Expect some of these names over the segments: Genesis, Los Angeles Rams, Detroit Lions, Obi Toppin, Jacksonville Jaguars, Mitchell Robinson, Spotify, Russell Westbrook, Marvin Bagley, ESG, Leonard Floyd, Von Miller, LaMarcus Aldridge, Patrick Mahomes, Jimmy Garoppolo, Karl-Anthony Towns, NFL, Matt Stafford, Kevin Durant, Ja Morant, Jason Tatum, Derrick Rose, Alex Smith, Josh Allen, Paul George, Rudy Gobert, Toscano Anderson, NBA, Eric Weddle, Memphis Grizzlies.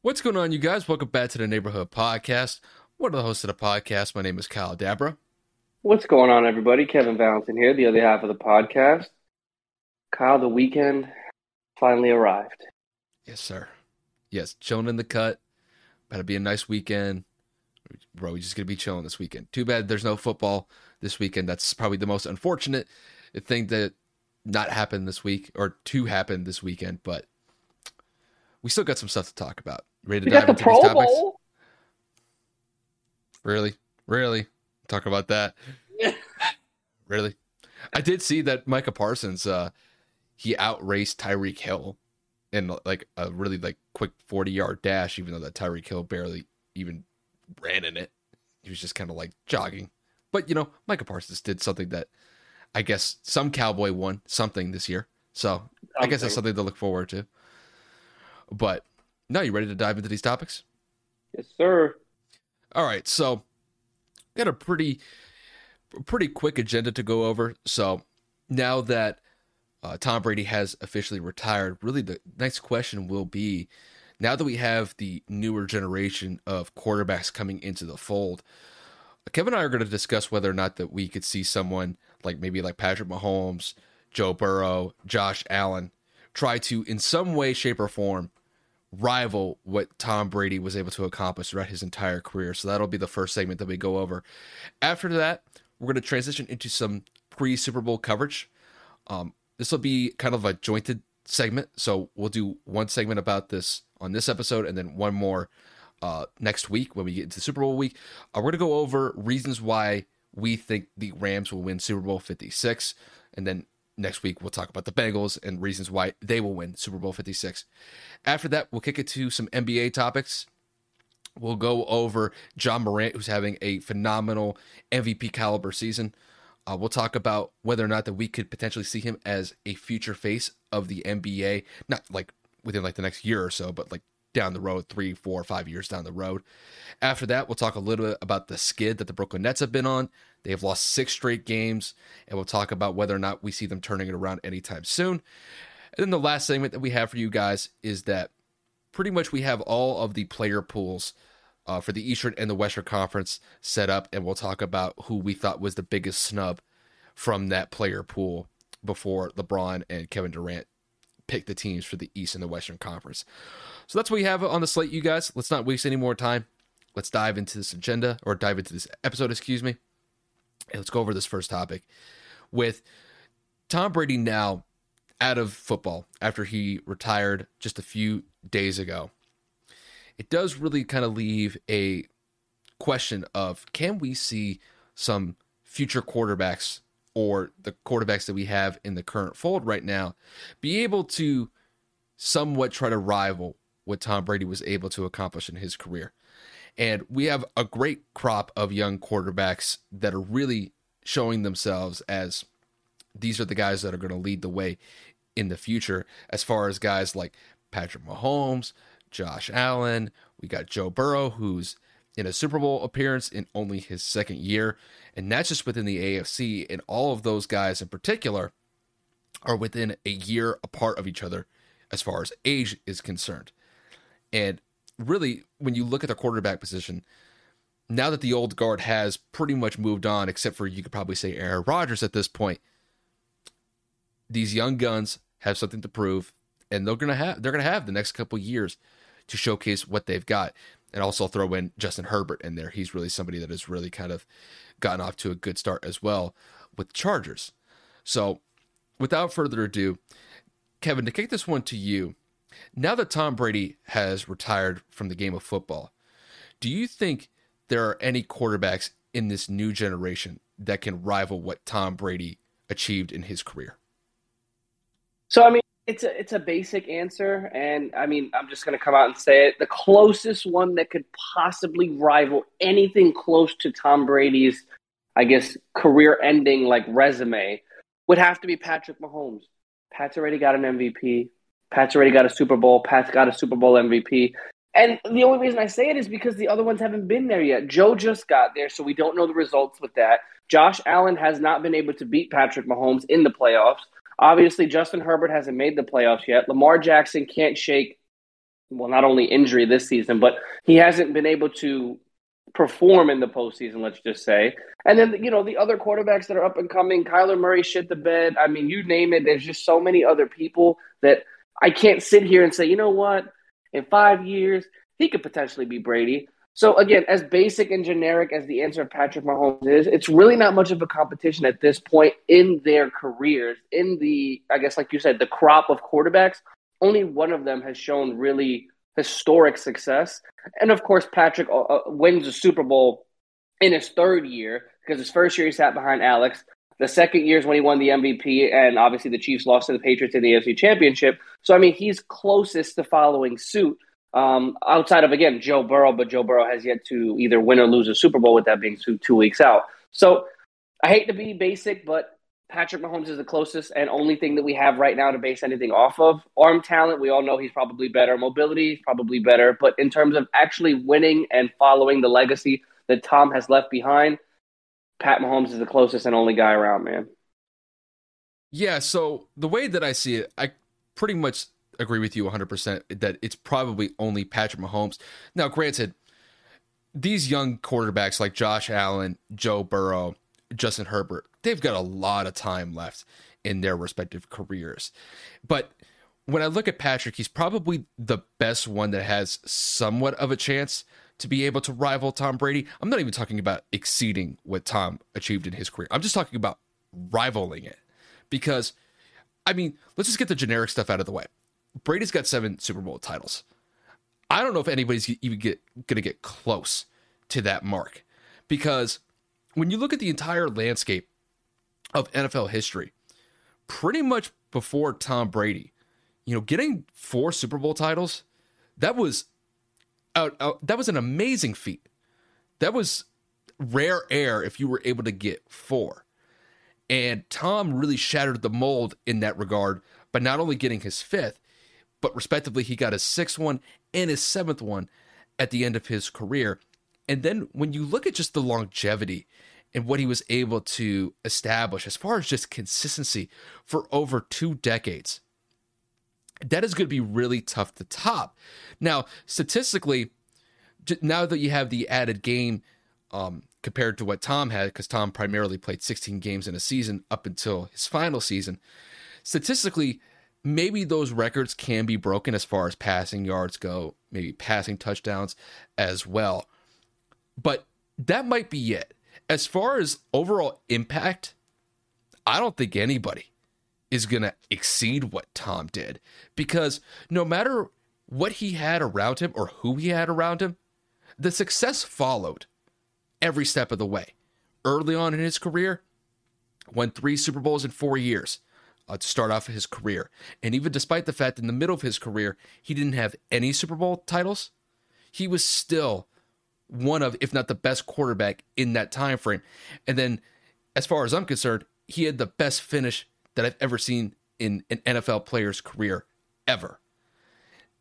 What's going on, you guys? Welcome back to the Neighborhood Podcast. One of the hosts of the podcast, my name is Kyle Dabra. What's going on, everybody? Kevin Valentin here, the other half of the podcast. Kyle, the weekend finally arrived. Yes, sir. Yes, chilling in the cut. About to be a nice weekend. Bro, we're just going to be chilling this weekend. Too bad there's no football this weekend. That's probably the most unfortunate thing that not happened this week, or to happen this weekend, but we still got some stuff to talk about. Ready to dive into these topics? Really? Talk about that. Really? I did see that Micah Parsons, he outraced Tyreek Hill in like a really like quick 40-yard dash, even though that Tyreek Hill barely even ran in it. He was just kind of like jogging. But, you know, Micah Parsons did something that I guess some cowboy won something this year. So I guess that's something to look forward to. But now, you ready to dive into these topics? Yes, sir. All right, so got a pretty quick agenda to go over. So now that Tom Brady has officially retired, really the next question will be, now that we have the newer generation of quarterbacks coming into the fold, Kevin and I are going to discuss whether or not that we could see someone like maybe like Patrick Mahomes, Joe Burrow, Josh Allen, try to, in some way, shape, or form, rival what Tom Brady was able to accomplish throughout his entire career. So that'll be the first segment that we go over. After that, we're going to transition into some pre-Super Bowl coverage. This will be kind of a jointed segment. So we'll do one segment about this on this episode, and then one more next week when we get into Super Bowl week. We're going to go over reasons why we think the Rams will win Super Bowl 56, and then next week, we'll talk about the Bengals and reasons why they will win Super Bowl 56. After that, we'll kick it to some NBA topics. We'll go over Ja Morant, who's having a phenomenal MVP caliber season. We'll talk about whether or not that we could potentially see him as a future face of the NBA, not like within like the next year or so, but like down the road, 3, 4, 5 years down the road. After that, we'll talk a little bit about the skid that the Brooklyn Nets have been on. They've lost 6 straight games, and we'll talk about whether or not we see them turning it around anytime soon. And then the last segment that we have for you guys is that pretty much we have all of the player pools for the Eastern and the Western Conference set up, and we'll talk about who we thought was the biggest snub from that player pool before LeBron and Kevin Durant pick the teams for the East and the Western Conference. So that's what we have on the slate, you guys. Let's not waste any more time. Let's dive into this episode, and let's go over this first topic with Tom Brady now out of football after he retired just a few days ago. It does really kind of leave a question of, can we see some future quarterbacks or the quarterbacks that we have in the current fold right now be able to somewhat try to rival what Tom Brady was able to accomplish in his career? And we have a great crop of young quarterbacks that are really showing themselves as these are the guys that are going to lead the way in the future, as far as guys like Patrick Mahomes, Josh Allen. We got Joe Burrow, who's in a Super Bowl appearance in only his second year. And that's just within the AFC. And all of those guys in particular are within a year apart of each other as far as age is concerned. And really, when you look at the quarterback position, now that the old guard has pretty much moved on, except for you could probably say Aaron Rodgers at this point, these young guns have something to prove, and they're gonna have the next couple years to showcase what they've got. And also throw in Justin Herbert in there. He's really somebody that has really kind of gotten off to a good start as well with the Chargers. So without further ado, Kevin, to kick this one to you, now that Tom Brady has retired from the game of football, do you think there are any quarterbacks in this new generation that can rival what Tom Brady achieved in his career? So, I mean, it's a basic answer, and I mean, I'm just going to come out and say it. The closest one that could possibly rival anything close to Tom Brady's, I guess, career-ending like resume would have to be Patrick Mahomes. Pat's already got an MVP. Pat's already got a Super Bowl. Pat's got a Super Bowl MVP. And the only reason I say it is because the other ones haven't been there yet. Joe just got there, so we don't know the results with that. Josh Allen has not been able to beat Patrick Mahomes in the playoffs. Obviously, Justin Herbert hasn't made the playoffs yet. Lamar Jackson can't shake, well, not only injury this season, but he hasn't been able to perform in the postseason, let's just say. And then, you know, the other quarterbacks that are up and coming, Kyler Murray shit the bed. I mean, you name it. There's just so many other people that I can't sit here and say, you know what, in 5 years, he could potentially be Brady. So, again, as basic and generic as the answer of Patrick Mahomes is, it's really not much of a competition at this point in their careers. In the, I guess, like you said, the crop of quarterbacks, only one of them has shown really historic success. And, of course, Patrick wins the Super Bowl in his third year because his first year he sat behind Alex. The second year is when he won the MVP, and obviously the Chiefs lost to the Patriots in the AFC Championship. So, I mean, he's closest to following suit. Outside of, again, Joe Burrow, but Joe Burrow has yet to either win or lose a Super Bowl with that being two weeks out. So I hate to be basic, but Patrick Mahomes is the closest and only thing that we have right now to base anything off of. Arm talent, we all know he's probably better. Mobility, he's probably better. But in terms of actually winning and following the legacy that Tom has left behind, Pat Mahomes is the closest and only guy around, man. Yeah, so the way that I see it, I pretty much agree with you 100% that it's probably only Patrick Mahomes. Now, granted, these young quarterbacks like Josh Allen, Joe Burrow, Justin Herbert, they've got a lot of time left in their respective careers. But when I look at Patrick, he's probably the best one that has somewhat of a chance to be able to rival Tom Brady. I'm not even talking about exceeding what Tom achieved in his career. I'm just talking about rivaling it because, I mean, let's just get the generic stuff out of the way. Brady's got 7 Super Bowl titles. I don't know if anybody's even going to get close to that mark because when you look at the entire landscape of NFL history, pretty much before Tom Brady, you know, getting 4 Super Bowl titles, that was an amazing feat. That was rare air if you were able to get 4. And Tom really shattered the mold in that regard by not only getting his 5th, but respectively, he got his 6th one and his 7th one at the end of his career. And then when you look at just the longevity and what he was able to establish as far as just consistency for over 2 decades, that is going to be really tough to top. Now, statistically, now that you have the added game compared to what Tom had, because Tom primarily played 16 games in a season up until his final season, statistically, maybe those records can be broken as far as passing yards go, maybe passing touchdowns as well. But that might be it. As far as overall impact, I don't think anybody is going to exceed what Tom did because no matter what he had around him or who he had around him, the success followed every step of the way. Early on in his career, won 3 Super Bowls in 4 years. To start off his career. And even despite the fact in the middle of his career, he didn't have any Super Bowl titles, he was still one of, if not the best quarterback in that time frame. And then, as far as I'm concerned, he had the best finish that I've ever seen in an NFL player's career ever.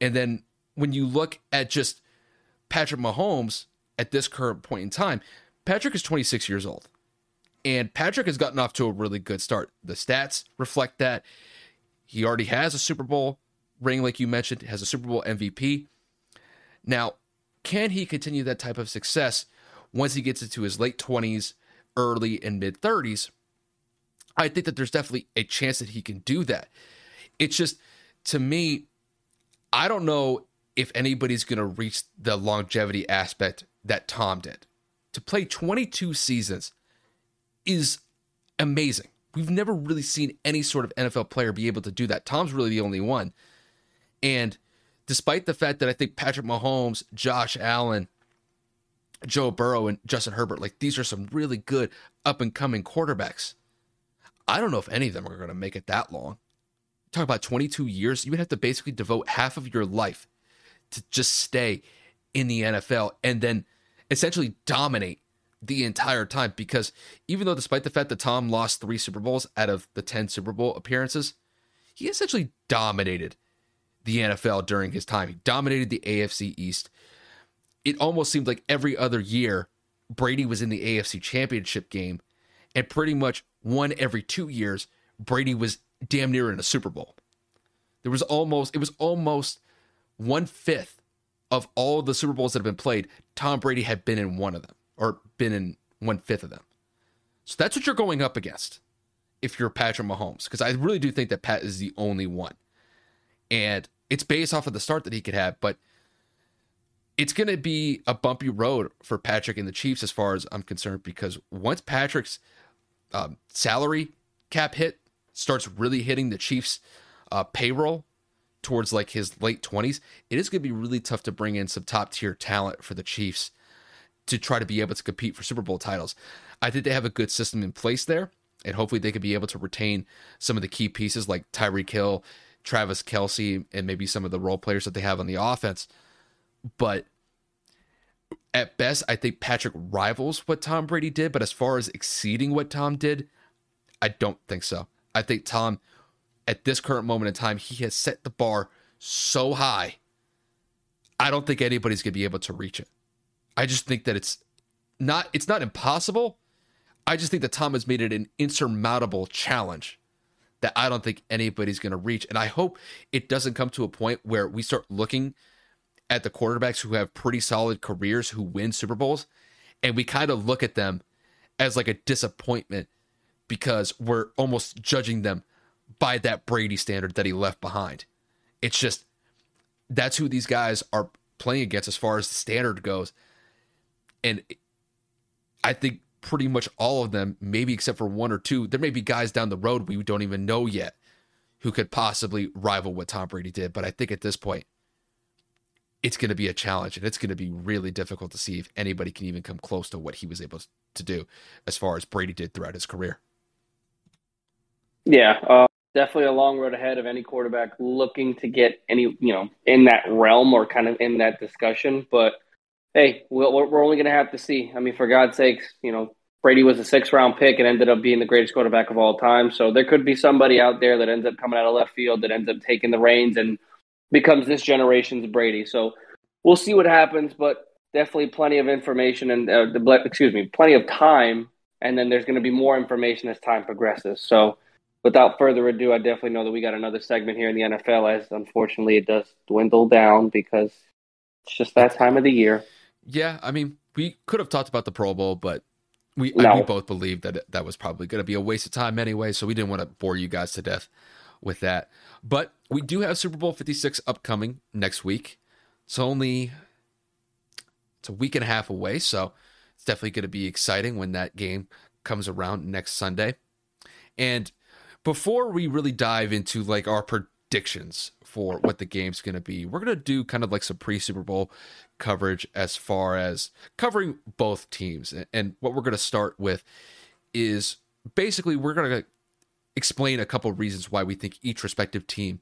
And then when you look at just Patrick Mahomes at this current point in time, Patrick is 26 years old. And Patrick has gotten off to a really good start. The stats reflect that. He already has a Super Bowl ring, like you mentioned, has a Super Bowl MVP. Now, can he continue that type of success once he gets into his late 20s, early and mid 30s? I think that there's definitely a chance that he can do that. It's just, to me, I don't know if anybody's going to reach the longevity aspect that Tom did. To play 22 seasons is amazing. We've never really seen any sort of NFL player be able to do that. Tom's really the only one. And despite the fact that I think Patrick Mahomes, Josh Allen, Joe Burrow, and Justin Herbert, like, these are some really good up-and-coming quarterbacks, I don't know if any of them are going to make it that long. Talk about 22 years. You would have to basically devote half of your life to just stay in the NFL and then essentially dominate the entire time. Because even though, despite the fact that Tom lost 3 Super Bowls out of the 10 Super Bowl appearances, he essentially dominated the NFL during his time. He dominated the AFC East. It almost seemed like every other year, Brady was in the AFC Championship game, and pretty much one every 2 years, Brady was damn near in a Super Bowl. It was almost 1/5 of all the Super Bowls that have been played, Tom Brady had been in one of them, or been in 1/5 of them. So that's what you're going up against if you're Patrick Mahomes, because I really do think that Pat is the only one. And it's based off of the start that he could have, but it's going to be a bumpy road for Patrick and the Chiefs as far as I'm concerned, because once Patrick's salary cap hit starts really hitting the Chiefs' payroll towards like his late 20s, it is going to be really tough to bring in some top-tier talent for the Chiefs to try to be able to compete for Super Bowl titles. I think they have a good system in place there, and hopefully they can be able to retain some of the key pieces like Tyreek Hill, Travis Kelce, and maybe some of the role players that they have on the offense. But at best, I think Patrick rivals what Tom Brady did, but as far as exceeding what Tom did, I don't think so. I think Tom, at this current moment in time, he has set the bar so high, I don't think anybody's going to be able to reach it. I just think that it's not impossible. I just think that Tom has made it an insurmountable challenge that I don't think anybody's going to reach. And I hope it doesn't come to a point where we start looking at the quarterbacks who have pretty solid careers, who win Super Bowls, and we kind of look at them as like a disappointment because we're almost judging them by that Brady standard that he left behind. It's just, that's who these guys are playing against as far as the standard goes. And I think pretty much all of them, maybe except for one or two, there may be guys down the road we don't even know yet who could possibly rival what Tom Brady did. But I think at this point, it's going to be a challenge, and it's going to be really difficult to see if anybody can even come close to what he was able to do as far as Brady did throughout his career. Yeah, definitely a long road ahead of any quarterback looking to get any, in that realm or kind of in that discussion. But hey, we're only going to have to see. I mean, for God's sakes, Brady was a 6th round pick and ended up being the greatest quarterback of all time. So there could be somebody out there that ends up coming out of left field, that ends up taking the reins and becomes this generation's Brady. So we'll see what happens, but definitely plenty of information and plenty of time. And then there's going to be more information as time progresses. So without further ado, I definitely know that we got another segment here in the NFL, as unfortunately it does dwindle down because it's just that time of the year. Yeah, I mean, we could have talked about the Pro Bowl, but we both believed that was probably going to be a waste of time anyway, so we didn't want to bore you guys to death with that. But we do have Super Bowl 56 upcoming next week. It's a week and a half away, so it's definitely going to be exciting when that game comes around next Sunday. And before we really dive into like our predictions for what the game's going to be, we're going to do kind of like some pre-Super Bowl coverage as far as covering both teams. And what we're going to start with is basically we're going to explain a couple of reasons why we think each respective team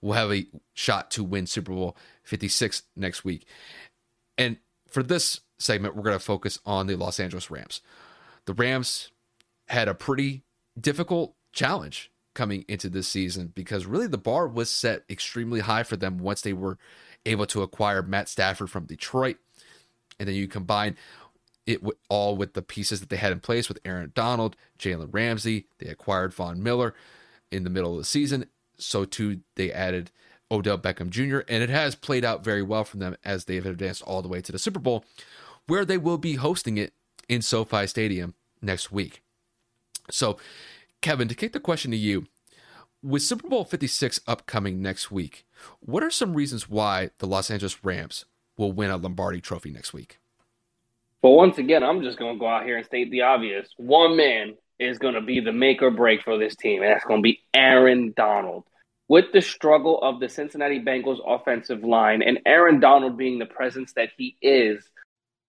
will have a shot to win Super Bowl 56 next week. And for this segment, we're going to focus on the Los Angeles Rams. The Rams had a pretty difficult challenge coming into this season because really the bar was set extremely high for them once they were able to acquire Matt Stafford from Detroit. And then you combine it all with the pieces that they had in place with Aaron Donald, Jalen Ramsey. They acquired Von Miller in the middle of the season. So too, they added Odell Beckham Jr. And it has played out very well for them as they have advanced all the way to the Super Bowl, where they will be hosting it in SoFi Stadium next week. So Kevin, to kick the question to you, with Super Bowl 56 upcoming next week, what are some reasons why the Los Angeles Rams will win a Lombardi Trophy next week? But once again, I'm just going to go out here and state the obvious. One man is going to be the make or break for this team, and that's going to be Aaron Donald. With the struggle of the Cincinnati Bengals offensive line and Aaron Donald being the presence that he is,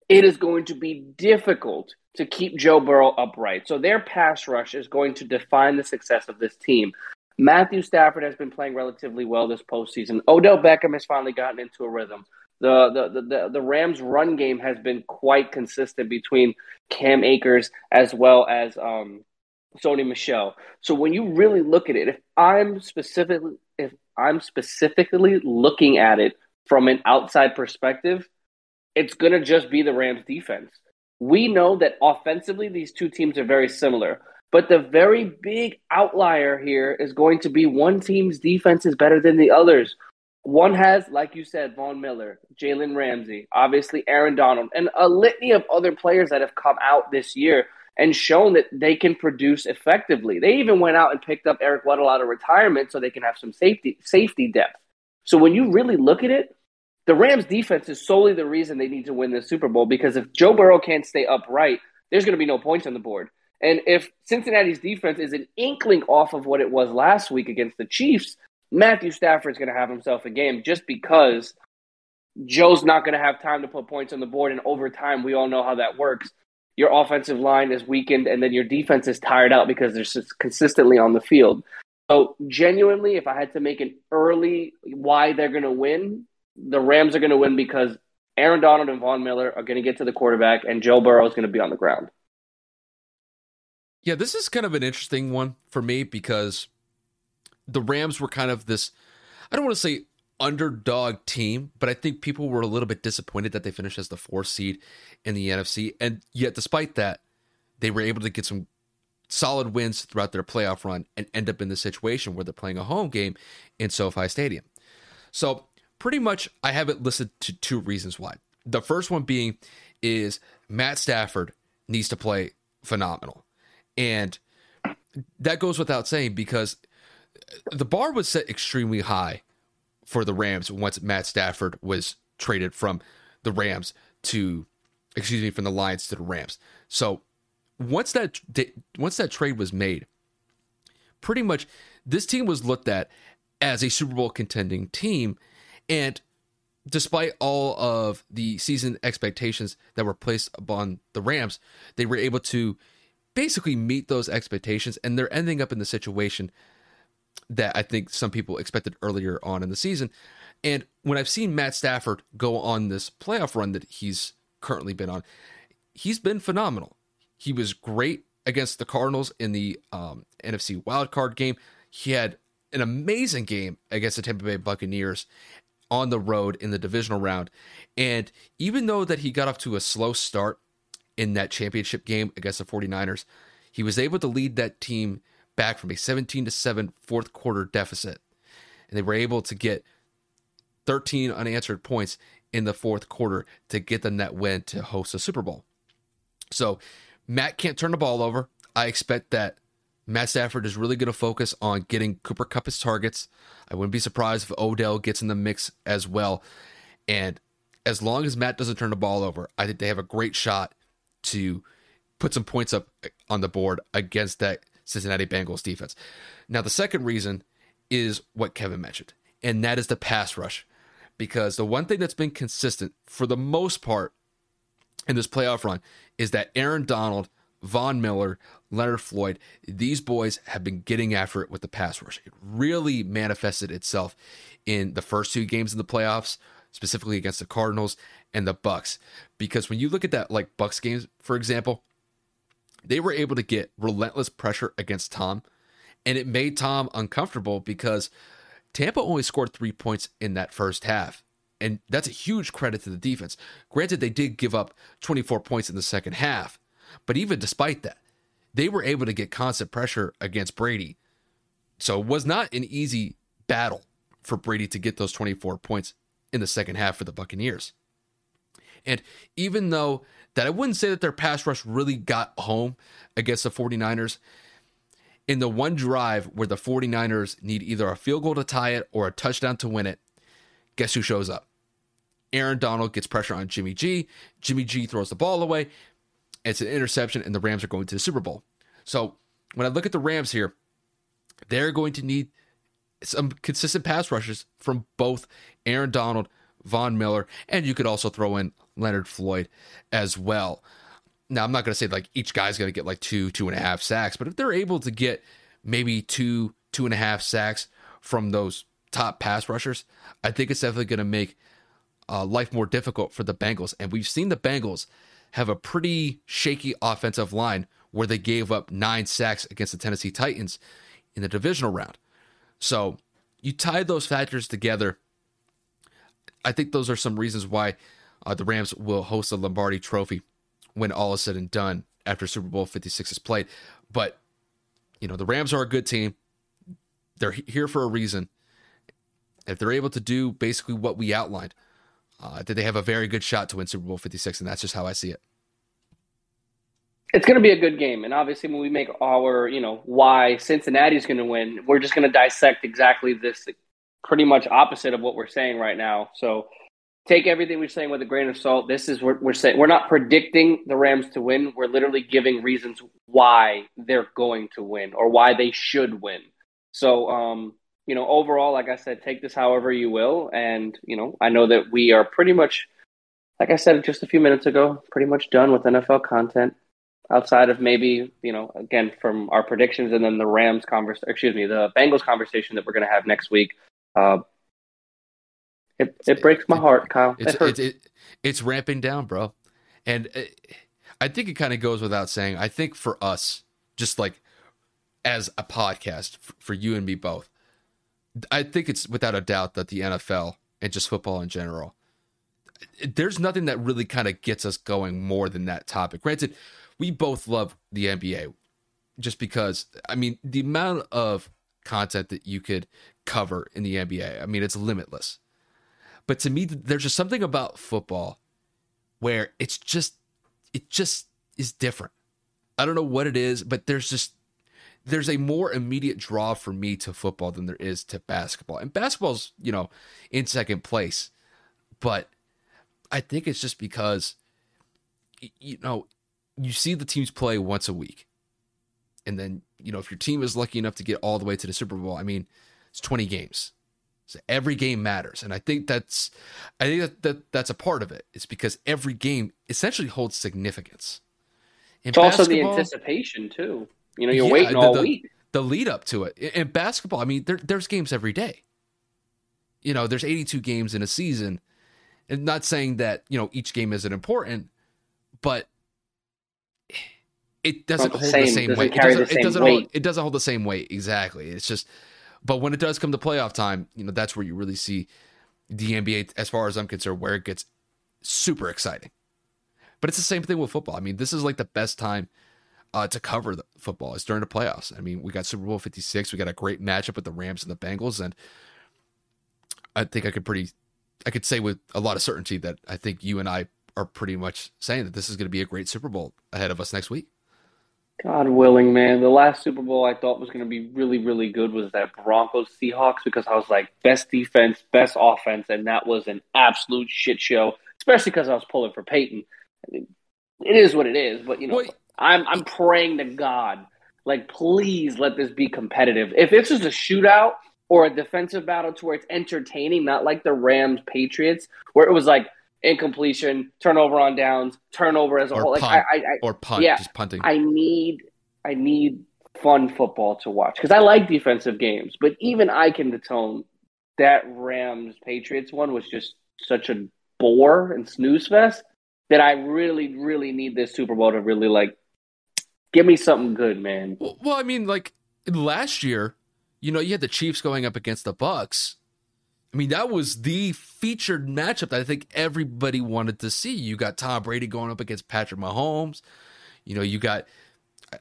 it is going to be difficult to keep Joe Burrow upright. So their pass rush is going to define the success of this team. Matthew Stafford has been playing relatively well this postseason. Odell Beckham has finally gotten into a rhythm. The Rams' run game has been quite consistent between Cam Akers as well as Sony Michel. So when you really look at it, if I'm specifically looking at it from an outside perspective, it's going to just be the Rams' defense. We know that offensively these two teams are very similar, but the very big outlier here is going to be one team's defense is better than the others. One has, like you said, Von Miller, Jalen Ramsey, obviously Aaron Donald, and a litany of other players that have come out this year and shown that they can produce effectively. They even went out and picked up Eric Weddle out of retirement so they can have some safety depth. So when you really look at it, the Rams' defense is solely the reason they need to win this Super Bowl, because if Joe Burrow can't stay upright, there's going to be no points on the board. And if Cincinnati's defense is an inkling off of what it was last week against the Chiefs, Matthew Stafford's going to have himself a game just because Joe's not going to have time to put points on the board. And over time, we all know how that works. Your offensive line is weakened, and then your defense is tired out because they're just consistently on the field. So genuinely, if I had to make an early why they're going to win, the Rams are going to win because Aaron Donald and Von Miller are going to get to the quarterback, and Joe Burrow is going to be on the ground. Yeah, this is kind of an interesting one for me because the Rams were kind of this, I don't want to say underdog team, but I think people were a little bit disappointed that they finished as the 4th seed in the NFC. And yet, despite that, they were able to get some solid wins throughout their playoff run and end up in this situation where they're playing a home game in SoFi Stadium. So pretty much I have it listed to two reasons why. The first one being is Matt Stafford needs to play phenomenal. And that goes without saying because the bar was set extremely high for the Rams once Matt Stafford was traded from the Lions to the Rams. So once that trade was made, pretty much this team was looked at as a Super Bowl contending team. And despite all of the season expectations that were placed upon the Rams, they were able to basically meet those expectations, and they're ending up in the situation that I think some people expected earlier on in the season. And when I've seen Matt Stafford go on this playoff run that he's currently been on, he's been phenomenal. He was great against the Cardinals in the NFC wildcard game. He had an amazing game against the Tampa Bay Buccaneers on the road in the divisional round. And even though that he got off to a slow start in that championship game against the 49ers, he was able to lead that team back from a 17-7 fourth quarter deficit. And they were able to get 13 unanswered points in the fourth quarter to get them that win to host a Super Bowl. So Matt can't turn the ball over. I expect that Matt Stafford is really going to focus on getting Cooper Kupp his targets. I wouldn't be surprised if Odell gets in the mix as well. And as long as Matt doesn't turn the ball over, I think they have a great shot to put some points up on the board against that Cincinnati Bengals defense. Now, the second reason is what Kevin mentioned, and that is the pass rush. Because the one thing that's been consistent for the most part in this playoff run is that Aaron Donald, Von Miller, Leonard Floyd, these boys have been getting after it with the pass rush. It really manifested itself in the first two games in the playoffs, specifically against the Cardinals and the Bucks. Because when you look at that, like Bucks games, for example, they were able to get relentless pressure against Tom, and it made Tom uncomfortable because Tampa only scored 3 points in that first half, and that's a huge credit to the defense. Granted, they did give up 24 points in the second half, but even despite that, they were able to get constant pressure against Brady. So it was not an easy battle for Brady to get those 24 points in the second half for the Buccaneers. And even though that I wouldn't say that their pass rush really got home against the 49ers, in the one drive where the 49ers need either a field goal to tie it or a touchdown to win it, guess who shows up? Aaron Donald gets pressure on Jimmy G. Jimmy G throws the ball away. It's an interception, and the Rams are going to the Super Bowl. So when I look at the Rams here, they're going to need some consistent pass rushes from both Aaron Donald, Von Miller, and you could also throw in Leonard Floyd as well. Now, I'm not going to say like each guy's going to get like 2.5 sacks, but if they're able to get maybe 2.5 sacks from those top pass rushers, I think it's definitely going to make life more difficult for the Bengals. And we've seen the Bengals have a pretty shaky offensive line where they gave up 9 sacks against the Tennessee Titans in the divisional round. So you tie those factors together. I think those are some reasons why the Rams will host the Lombardi Trophy when all is said and done after Super Bowl 56 is played. But, you know, the Rams are a good team. They're here for a reason. If they're able to do basically what we outlined, I think they have a very good shot to win Super Bowl 56, and that's just how I see it. It's going to be a good game. And obviously when we make our, you know, why Cincinnati's going to win, we're just going to dissect exactly this pretty much opposite of what we're saying right now. So take everything we're saying with a grain of salt. This is what we're saying. We're not predicting the Rams to win. We're literally giving reasons why they're going to win or why they should win. So, you know, overall, like I said, take this however you will. And, you know, I know that we are pretty much, like I said just a few minutes ago, pretty much done with NFL content outside of maybe, you know, again, from our predictions and then the Rams conversation, excuse me, the Bengals conversation that we're going to have next week. It breaks my heart, Kyle. It's ramping down, bro. And I think it kind of goes without saying. I think for us, just like as a podcast, for you and me both, I think it's without a doubt that the NFL and just football in general, there's nothing that really kind of gets us going more than that topic. Granted, we both love the NBA just because, I mean, the amount of content that you could cover in the NBA, I mean, it's limitless. But to me, there's just something about football where it just is different. I don't know what it is, but there's a more immediate draw for me to football than there is to basketball. And basketball's, you know, in second place. But I think it's just because, you know, you see the teams play once a week. And then, you know, if your team is lucky enough to get all the way to the Super Bowl, I mean, it's 20 games. So every game matters. And I think that's a part of it. It's because every game essentially holds significance. It's also the anticipation, too. You know, you're waiting all week. The lead up to it. In basketball, I mean, there's games every day. You know, there's 82 games in a season. And not saying that, you know, each game isn't important, but it doesn't hold the same weight. It doesn't hold the same weight, exactly. It's just, but when it does come to playoff time, you know, that's where you really see the NBA, as far as I'm concerned, where it gets super exciting. But it's the same thing with football. I mean, this is like the best time to cover the football is during the playoffs. I mean, we got Super Bowl 56. We got a great matchup with the Rams and the Bengals, and I think I could say with a lot of certainty that I think you and I are pretty much saying that this is going to be a great Super Bowl ahead of us next week. God willing, man. The last Super Bowl I thought was going to be really, really good was that Broncos-Seahawks, because I was like, best defense, best offense, and that was an absolute shit show, especially because I was pulling for Peyton. I mean, it is what it is, but, you know... I'm praying to God, like, please let this be competitive. If it's just a shootout or a defensive battle to where it's entertaining, not like the Rams-Patriots, where it was like incompletion, turnover on downs, turnover as a whole. Like, just punting. I need fun football to watch because I like defensive games. But even I can atone that Rams-Patriots one was just such a bore and snooze fest that I really, really need this Super Bowl to really, like, give me something good, man. Well, I mean, like, last year, you know, you had the Chiefs going up against the Bucs. I mean, that was the featured matchup that I think everybody wanted to see. You got Tom Brady going up against Patrick Mahomes. You know, you got,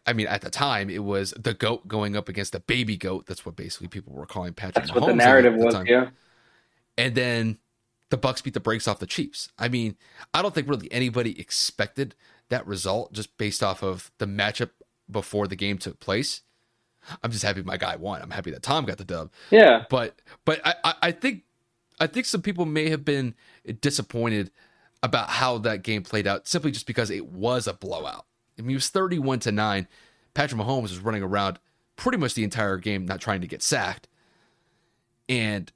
I mean, at the time, it was the GOAT going up against the baby GOAT. That's what basically people were calling Patrick Mahomes. That's what the narrative was, yeah. And then the Bucs beat the brakes off the Chiefs. I mean, I don't think really anybody expected that result just based off of the matchup before the game took place. I'm just happy my guy won. I'm happy that Tom got the dub. Yeah. But I think some people may have been disappointed about how that game played out, simply just because it was a blowout. I mean, it was 31-9. Patrick Mahomes was running around pretty much the entire game, not trying to get sacked. And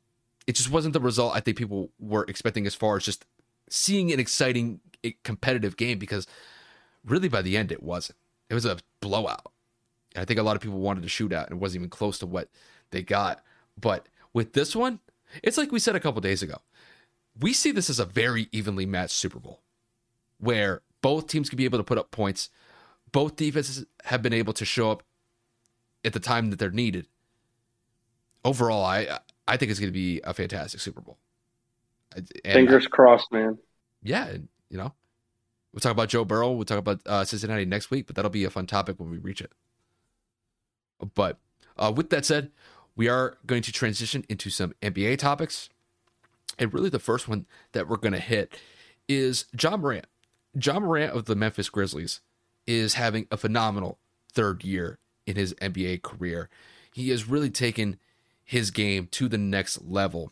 it just wasn't the result I think people were expecting, as far as just seeing an exciting, competitive game, because really by the end it wasn't. It was a blowout. And I think a lot of people wanted to shoot out, and it wasn't even close to what they got. But with this one, it's like we said a couple days ago. We see this as a very evenly matched Super Bowl, where both teams can be able to put up points. Both defenses have been able to show up at the time that they're needed. Overall, I think it's going to be a fantastic Super Bowl. And fingers crossed, man. Yeah, and, you know, we'll talk about Joe Burrow. We'll talk about Cincinnati next week, but that'll be a fun topic when we reach it. But with that said, we are going to transition into some NBA topics. And really the first one that we're going to hit is Ja Morant. Ja Morant of the Memphis Grizzlies is having a phenomenal third year in his NBA career. He has really taken his game to the next level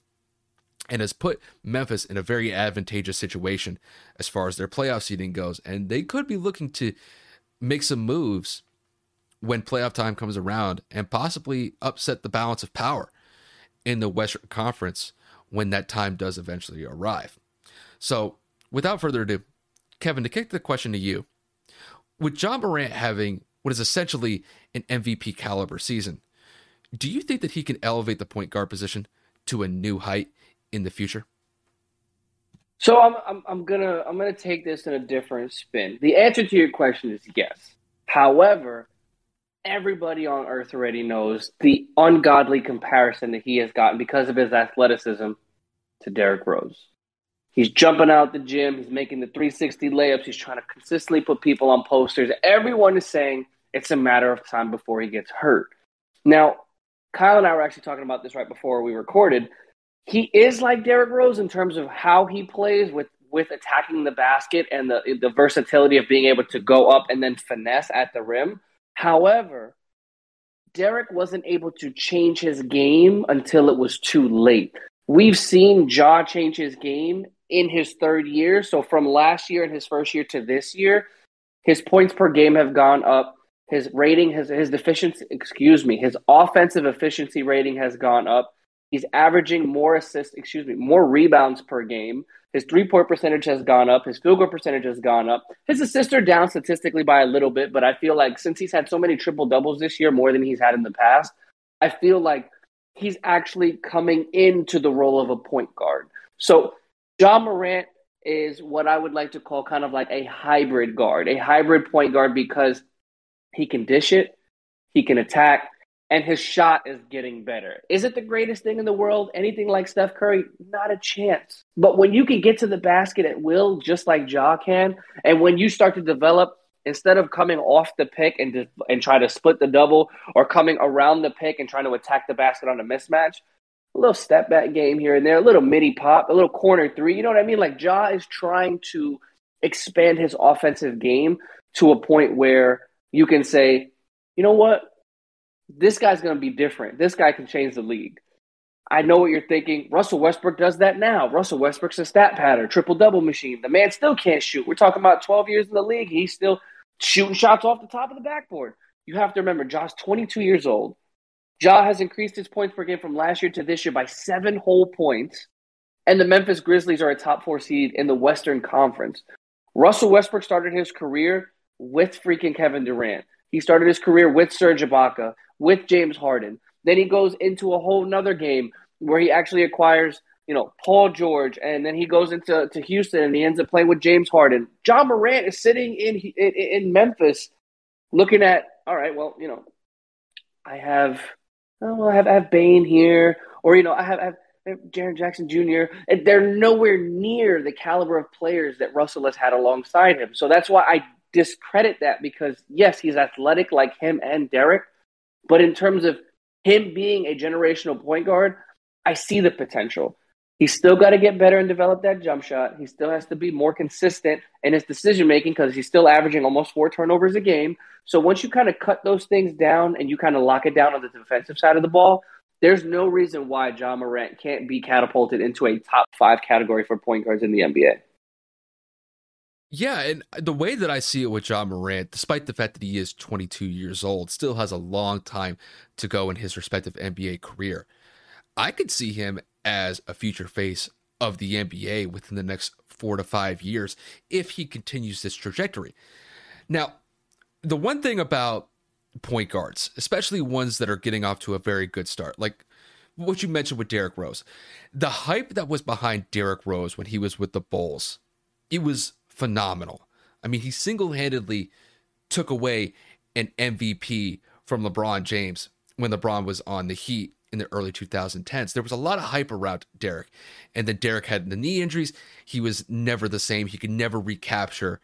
and has put Memphis in a very advantageous situation as far as their playoff seeding goes. And they could be looking to make some moves when playoff time comes around and possibly upset the balance of power in the Western Conference when that time does eventually arrive. So without further ado, Kevin, to kick the question to you, with Ja Morant having what is essentially an MVP caliber season, do you think that he can elevate the point guard position to a new height in the future? So I'm gonna take this in a different spin. The answer to your question is yes. However, everybody on earth already knows the ungodly comparison that he has gotten because of his athleticism to Derrick Rose. He's jumping out the gym. He's making the 360 layups. He's trying to consistently put people on posters. Everyone is saying it's a matter of time before he gets hurt. Now, Kyle and I were actually talking about this right before we recorded. He is like Derrick Rose in terms of how he plays with attacking the basket and the versatility of being able to go up and then finesse at the rim. However, Derrick wasn't able to change his game until it was too late. We've seen Ja change his game in his third year. So from last year and his first year to this year, his points per game have gone up. His rating, his offensive efficiency rating has gone up. He's averaging more rebounds per game. His three-point percentage has gone up. His field goal percentage has gone up. His assists are down statistically by a little bit, but I feel like since he's had so many triple-doubles this year, more than he's had in the past, I feel like he's actually coming into the role of a point guard. So Ja Morant is what I would like to call kind of like a hybrid guard, a hybrid point guard, because he can dish it, he can attack, and his shot is getting better. Is it the greatest thing in the world? Anything like Steph Curry? Not a chance. But when you can get to the basket at will, just like Ja can, and when you start to develop, instead of coming off the pick and try to split the double, or coming around the pick and trying to attack the basket on a mismatch, a little step back game here and there, a little mini pop, a little corner three, you know what I mean? Like Ja is trying to expand his offensive game to a point where you can say, you know what? This guy's going to be different. This guy can change the league. I know what you're thinking. Russell Westbrook does that now. Russell Westbrook's a stat pattern, triple-double machine. The man still can't shoot. We're talking about 12 years in the league. He's still shooting shots off the top of the backboard. You have to remember, Ja's 22 years old. Ja has increased his points per game from last year to this year by 7 whole points, and the Memphis Grizzlies are a top 4 seed in the Western Conference. Russell Westbrook started his career with freaking Kevin Durant. He started his career with Serge Ibaka, with James Harden. Then he goes into a whole nother game where he actually acquires, you know, Paul George, and then he goes into Houston and he ends up playing with James Harden. Ja Morant is sitting in Memphis looking at, all right, well, you know, I have Bane here, or, you know, I have Jaren Jackson Jr. And they're nowhere near the caliber of players that Russell has had alongside him. So that's why I discredit that, because yes, he's athletic like him and Derrick, but in terms of him being a generational point guard, I see the potential. He's still got to get better and develop that jump shot. He still has to be more consistent in his decision-making because he's still averaging almost 4 turnovers a game. So once you kind of cut those things down and you kind of lock it down on the defensive side of the ball, there's no reason why Ja Morant can't be catapulted into a top 5 category for point guards in the NBA. Yeah, and the way that I see it with Ja Morant, despite the fact that he is 22 years old, still has a long time to go in his respective NBA career. I could see him as a future face of the NBA within the next 4 to 5 years if he continues this trajectory. Now, the one thing about point guards, especially ones that are getting off to a very good start, like what you mentioned with Derrick Rose, the hype that was behind Derrick Rose when he was with the Bulls, it was phenomenal. I mean, he single-handedly took away an MVP from LeBron James when LeBron was on the Heat in the early 2010s. There was a lot of hype around Derrick, and then Derrick had the knee injuries. He was never the same. He could never recapture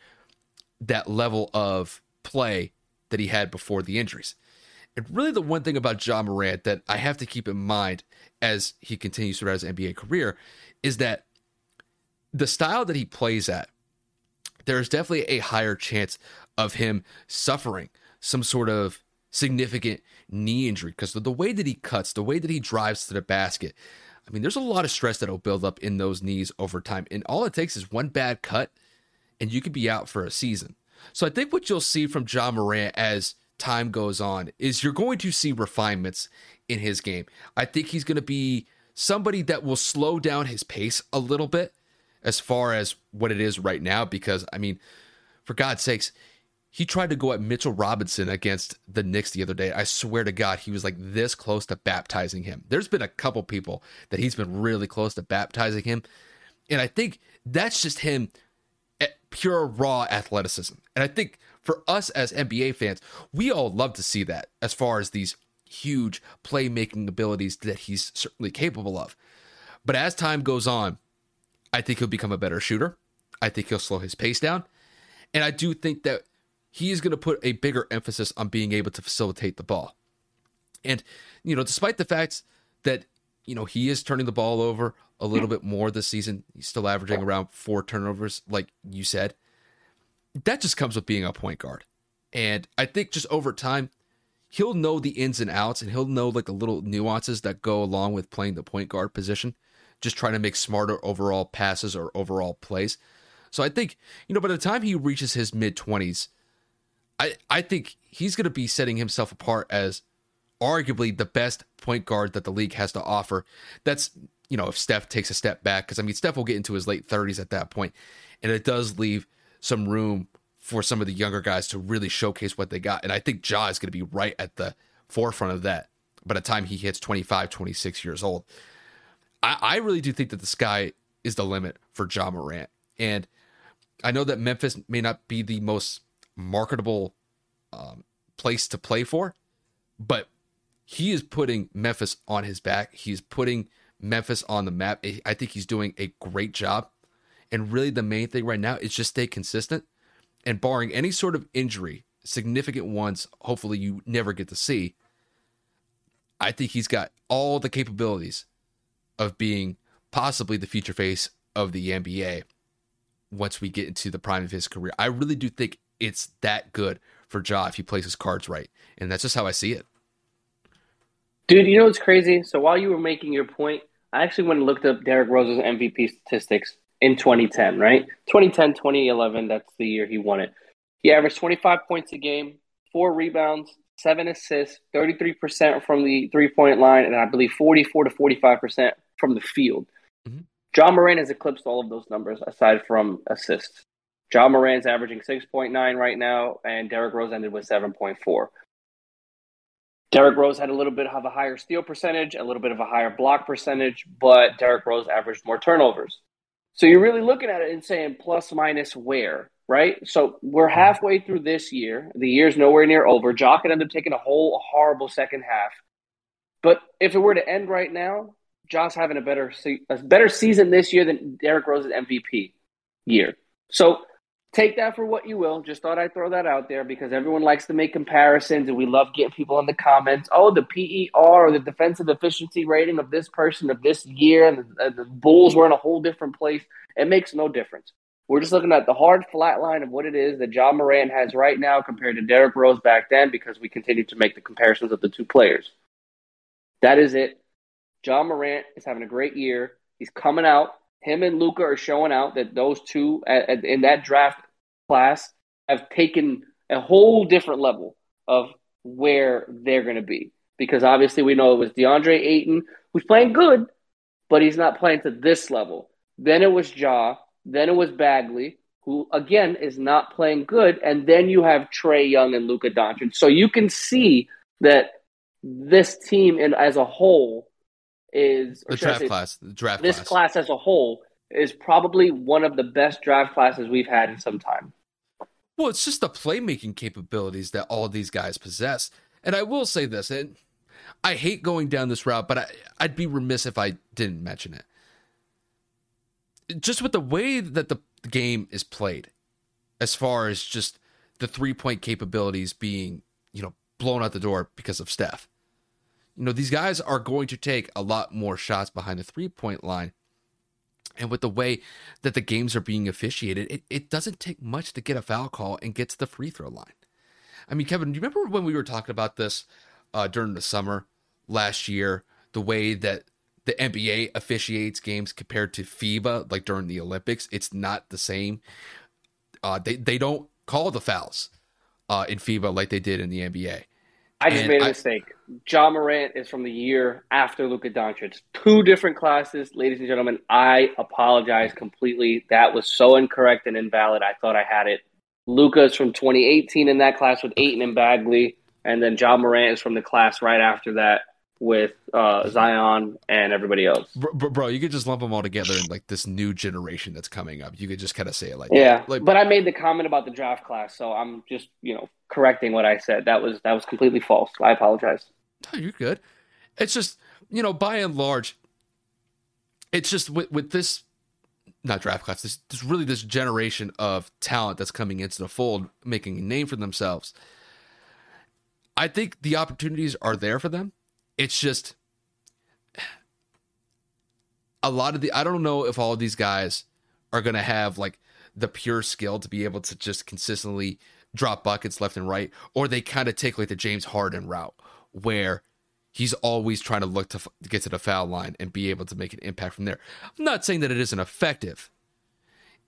that level of play that he had before the injuries. And really the one thing about Ja Morant that I have to keep in mind as he continues throughout his NBA career is that the style that he plays at, there's definitely a higher chance of him suffering some sort of significant knee injury because of the way that he cuts, the way that he drives to the basket. I mean, there's a lot of stress that'll build up in those knees over time. And all it takes is one bad cut and you could be out for a season. So I think what you'll see from Ja Morant as time goes on is you're going to see refinements in his game. I think he's going to be somebody that will slow down his pace a little bit as far as what it is right now because, I mean, for God's sakes, he tried to go at Mitchell Robinson against the Knicks the other day. I swear to God, he was like this close to baptizing him. There's been a couple people that he's been really close to baptizing him. And I think that's just him at pure raw athleticism. And I think for us as NBA fans, we all love to see that as far as these huge playmaking abilities that he's certainly capable of. But as time goes on, I think he'll become a better shooter. I think he'll slow his pace down. And I do think that he is going to put a bigger emphasis on being able to facilitate the ball. And, you know, despite the fact that, you know, he is turning the ball over a little bit more this season, he's still averaging around 4 turnovers, like you said. That just comes with being a point guard. And I think just over time, he'll know the ins and outs and he'll know like the little nuances that go along with playing the point guard position, just trying to make smarter overall passes or overall plays. So I think, you know, by the time he reaches his mid-20s, I think he's going to be setting himself apart as arguably the best point guard that the league has to offer. That's, you know, if Steph takes a step back, because I mean, Steph will get into his late 30s at that point, and it does leave some room for some of the younger guys to really showcase what they got. And I think Ja is going to be right at the forefront of that by the time he hits 25, 26 years old. I really do think that the sky is the limit for Ja Morant. And I know that Memphis may not be the most marketable place to play for, but he is putting Memphis on his back. He's putting Memphis on the map. I think he's doing a great job. And really the main thing right now is just stay consistent. And barring any sort of injury, significant ones, hopefully you never get to see, I think he's got all the capabilities of being possibly the future face of the NBA once we get into the prime of his career. I really do think it's that good for Ja if he plays his cards right. And that's just how I see it. Dude, you know what's crazy? So while you were making your point, I actually went and looked up Derrick Rose's MVP statistics in 2010, right? 2010, 2011, that's the year he won it. He averaged 25 points a game, 4 rebounds, 7 assists, 33% from the three-point line, and I believe 44 to 45% from the field. Mm-hmm. Ja Morant has eclipsed all of those numbers aside from assists. Ja Morant's averaging 6.9 right now, and Derrick Rose ended with 7.4. Derrick Rose had a little bit of a higher steal percentage, a little bit of a higher block percentage, but Derrick Rose averaged more turnovers. So you're really looking at it and saying plus minus where, right? So we're halfway through this year. The year's nowhere near over. Ja could end up taking a whole horrible second half. But if it were to end right now, Ja's having a better season this year than Derrick Rose's MVP year. So take that for what you will. Just thought I'd throw that out there because everyone likes to make comparisons, and we love getting people in the comments. Oh, the PER or the defensive efficiency rating of this person of this year, and the Bulls were in a whole different place. It makes no difference. We're just looking at the hard flat line of what it is that Ja Morant has right now compared to Derrick Rose back then, because we continue to make the comparisons of the two players. That is it. Ja Morant is having a great year. He's coming out. Him and Luka are showing out that those two in that draft class have taken a whole different level of where they're going to be. Because obviously we know it was DeAndre Ayton, who's playing good, but he's not playing to this level. Then it was Ja. Then it was Bagley, who, again, is not playing good. And then you have Trae Young and Luka Doncic. So you can see that this team as a whole is – This class as a whole is probably one of the best draft classes we've had in some time. Well, it's just the playmaking capabilities that all these guys possess. And I will say this, and I hate going down this route, but I'd be remiss if I didn't mention it. Just with the way that the game is played, as far as just the three-point capabilities being, blown out the door because of Steph. These guys are going to take a lot more shots behind the three-point line. And with the way that the games are being officiated, it doesn't take much to get a foul call and get to the free throw line. I mean, Kevin, do you remember when we were talking about this during the summer last year, the way that the NBA officiates games compared to FIBA, like during the Olympics? It's not the same. They don't call the fouls in FIBA like they did in the NBA. I just made a mistake. Ja Morant is from the year after Luka Doncic. Two different classes. Ladies and gentlemen, I apologize completely. That was so incorrect and invalid. I thought I had it. Luka is from 2018 in that class with Ayton and Bagley. And then Ja Morant is from the class right after that with Zion and everybody else. Bro, you could just lump them all together in like this new generation that's coming up. You could just kind of say it like that. Like, but I made the comment about the draft class, so I'm just, correcting what I said. That was completely false. I apologize. No, you're good. It's just, by and large, it's just with this, not draft class, this really this generation of talent that's coming into the fold, making a name for themselves. I think the opportunities are there for them. It's just a lot of I don't know if all of these guys are going to have like the pure skill to be able to just consistently drop buckets left and right, or they kind of take like the James Harden route where he's always trying to look to get to the foul line and be able to make an impact from there. I'm not saying that it isn't effective.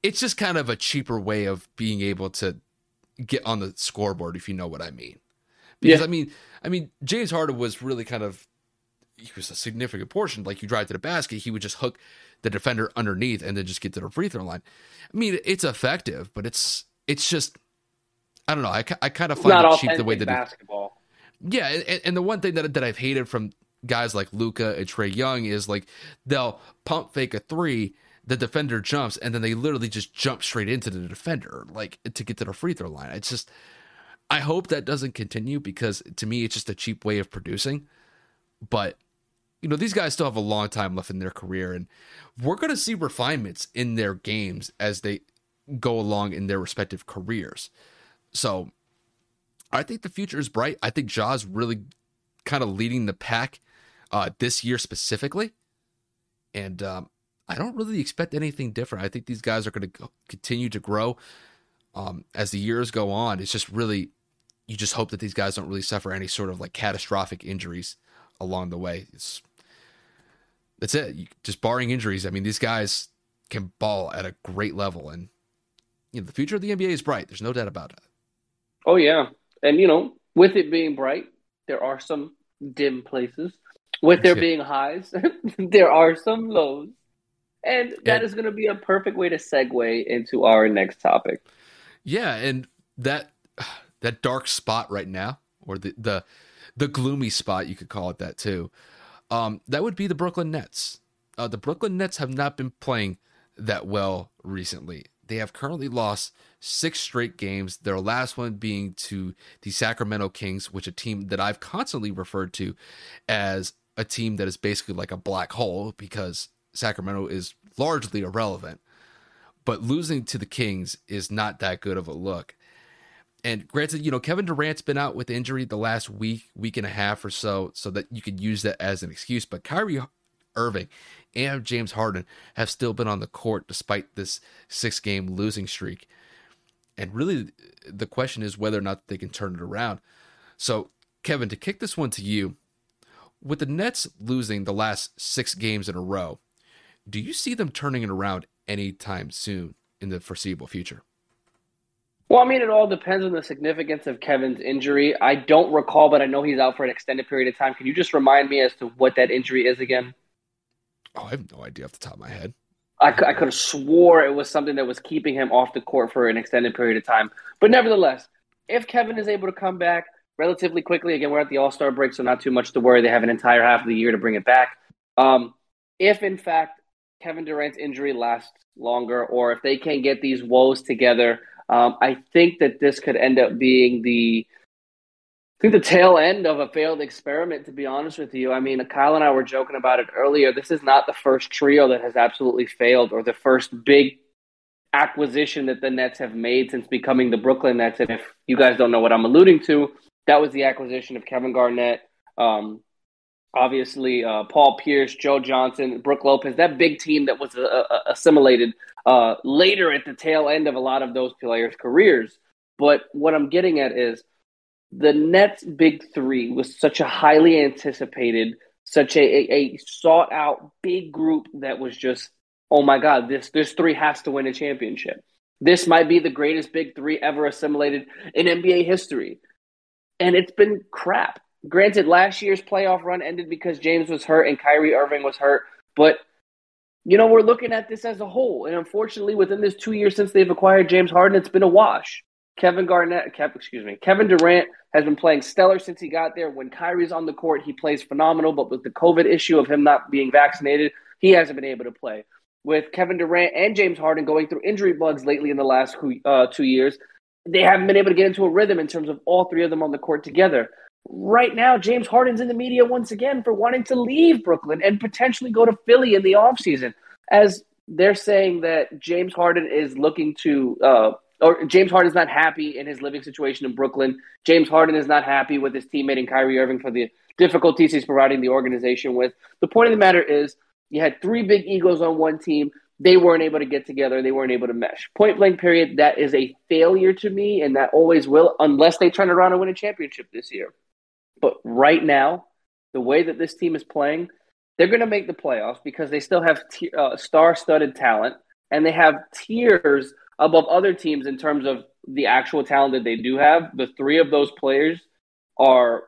It's just kind of a cheaper way of being able to get on the scoreboard, if you know what I mean. Because, yeah. I mean, James Harden was really he was a significant portion. Like, you drive to the basket, he would just hook the defender underneath and then just get to the free throw line. I mean, it's effective, but it's just, I don't know. I kind of find it cheap the way that basketball. Yeah, and the one thing that I've hated from guys like Luka and Trae Young is, like, they'll pump fake a three, the defender jumps, and then they literally just jump straight into the defender, like, to get to the free throw line. It's just... I hope that doesn't continue because, to me, it's just a cheap way of producing. But, these guys still have a long time left in their career, and we're going to see refinements in their games as they go along in their respective careers. So I think the future is bright. I think Ja's really kind of leading the pack this year specifically. And I don't really expect anything different. I think these guys are going to continue to grow. As the years go on, it's just really, you just hope that these guys don't really suffer any sort of like catastrophic injuries along the way. That's it. Just barring injuries. I mean, these guys can ball at a great level, and the future of the NBA is bright. There's no doubt about it. Oh yeah. And with it being bright, there are some dim places. With there being highs, there are some lows. And that is going to be a perfect way to segue into our next topic. Yeah, and that dark spot right now, or the gloomy spot, you could call it that too, that would be the Brooklyn Nets. The Brooklyn Nets have not been playing that well recently. They have currently lost 6 straight games, their last one being to the Sacramento Kings, which a team that I've constantly referred to as a team that is basically like a black hole because Sacramento is largely irrelevant. But losing to the Kings is not that good of a look. And granted, you know, Kevin Durant's been out with injury the last week and a half or so, so that you could use that as an excuse. But Kyrie Irving and James Harden have still been on the court despite this 6-game losing streak. And really, the question is whether or not they can turn it around. So, Kevin, to kick this one to you, with the Nets losing the last 6 games in a row, do you see them turning it around anytime soon in the foreseeable future? Well, I mean, it all depends on the significance of Kevin's injury. I don't recall, but I know he's out for an extended period of time. Can you just remind me as to what that injury is again? Oh, I have no idea off the top of my head. I could have swore it was something that was keeping him off the court for an extended period of time. But nevertheless, if Kevin is able to come back relatively quickly, again, we're at the All-Star break, so not too much to worry. They have an entire half of the year to bring it back. If, in fact, Kevin Durant's injury lasts longer, or if they can't get these woes together, I think that this could end up being the tail end of a failed experiment, to be honest with you. I mean, Kyle and I were joking about it earlier. This is not the first trio that has absolutely failed, or the first big acquisition that the Nets have made since becoming the Brooklyn Nets. And if you guys don't know what I'm alluding to, that was the acquisition of Kevin Garnett, obviously Paul Pierce, Joe Johnson, Brooke Lopez, that big team that was assimilated later at the tail end of a lot of those players' careers. But what I'm getting at is the Nets' big three was such a highly anticipated, such a sought-out big group that was just, oh my God, this three has to win a championship. This might be the greatest big three ever assimilated in NBA history. And it's been crap. Granted, last year's playoff run ended because James was hurt and Kyrie Irving was hurt. But, you know, we're looking at this as a whole. And unfortunately, within this 2 years since they've acquired James Harden, it's been a wash. Kevin Durant has been playing stellar since he got there. When Kyrie's on the court, he plays phenomenal. But with the COVID issue of him not being vaccinated, he hasn't been able to play. With Kevin Durant and James Harden going through injury bugs lately in the last 2 years, they haven't been able to get into a rhythm in terms of all three of them on the court together. Right now, James Harden's in the media once again for wanting to leave Brooklyn and potentially go to Philly in the offseason, as they're saying that James Harden is looking to or James Harden is not happy in his living situation in Brooklyn. James Harden is not happy with his teammate and Kyrie Irving for the difficulties he's providing the organization with. The point of the matter is you had three big egos on one team. They weren't able to get together. They weren't able to mesh. Point blank period, that is a failure to me, and that always will, unless they turn around and win a championship this year. But right now, the way that this team is playing, they're going to make the playoffs because they still have star-studded talent, and they have tiers above other teams in terms of the actual talent that they do have. The three of those players are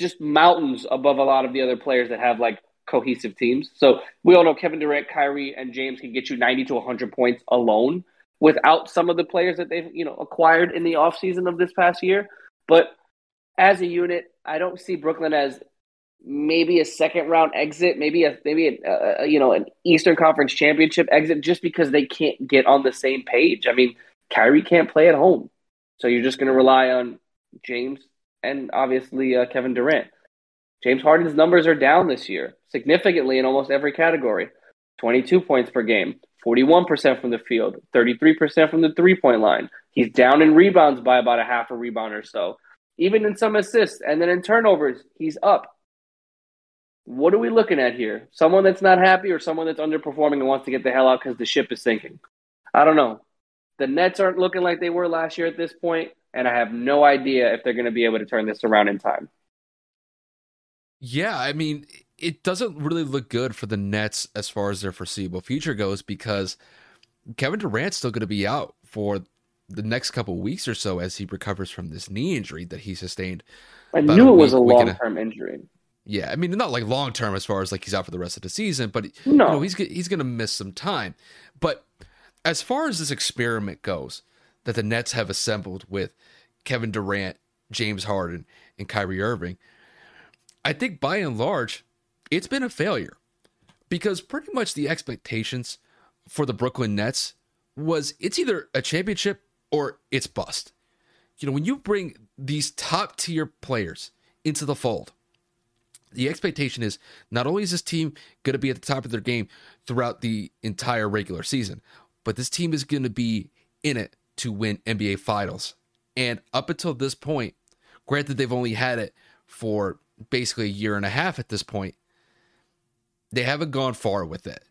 just mountains above a lot of the other players that have, like, cohesive teams. So we all know Kevin Durant, Kyrie, and James can get you 90 to 100 points alone without some of the players that they've, you know, acquired in the offseason of this past year. But as a unit, I don't see Brooklyn as maybe a second round exit, maybe an Eastern Conference Championship exit, just because they can't get on the same page. I mean, Kyrie can't play at home, so you're just going to rely on James and obviously Kevin Durant. James Harden's numbers are down this year, significantly in almost every category. 22 points per game, 41% from the field, 33% from the three-point line. He's down in rebounds by about a half a rebound or so. Even in some assists, and then in turnovers, he's up. What are we looking at here? Someone that's not happy, or someone that's underperforming and wants to get the hell out because the ship is sinking? I don't know. The Nets aren't looking like they were last year at this point, and I have no idea if they're going to be able to turn this around in time. Yeah, I mean, it doesn't really look good for the Nets as far as their foreseeable future goes, because Kevin Durant's still going to be out for the next couple of weeks or so as he recovers from this knee injury that he sustained. I knew it was a long-term injury. Yeah, I mean, not like long-term as far as like he's out for the rest of the season, but no. You know, he's going to miss some time. But as far as this experiment goes that the Nets have assembled with Kevin Durant, James Harden, and Kyrie Irving, I think by and large, it's been a failure, because pretty much the expectations for the Brooklyn Nets was it's either a championship or it's bust. You know, when you bring these top tier players into the fold, the expectation is not only is this team going to be at the top of their game throughout the entire regular season, but this team is going to be in it to win NBA Finals. And up until this point, granted they've only had it for basically a year and a half at this point, they haven't gone far with it.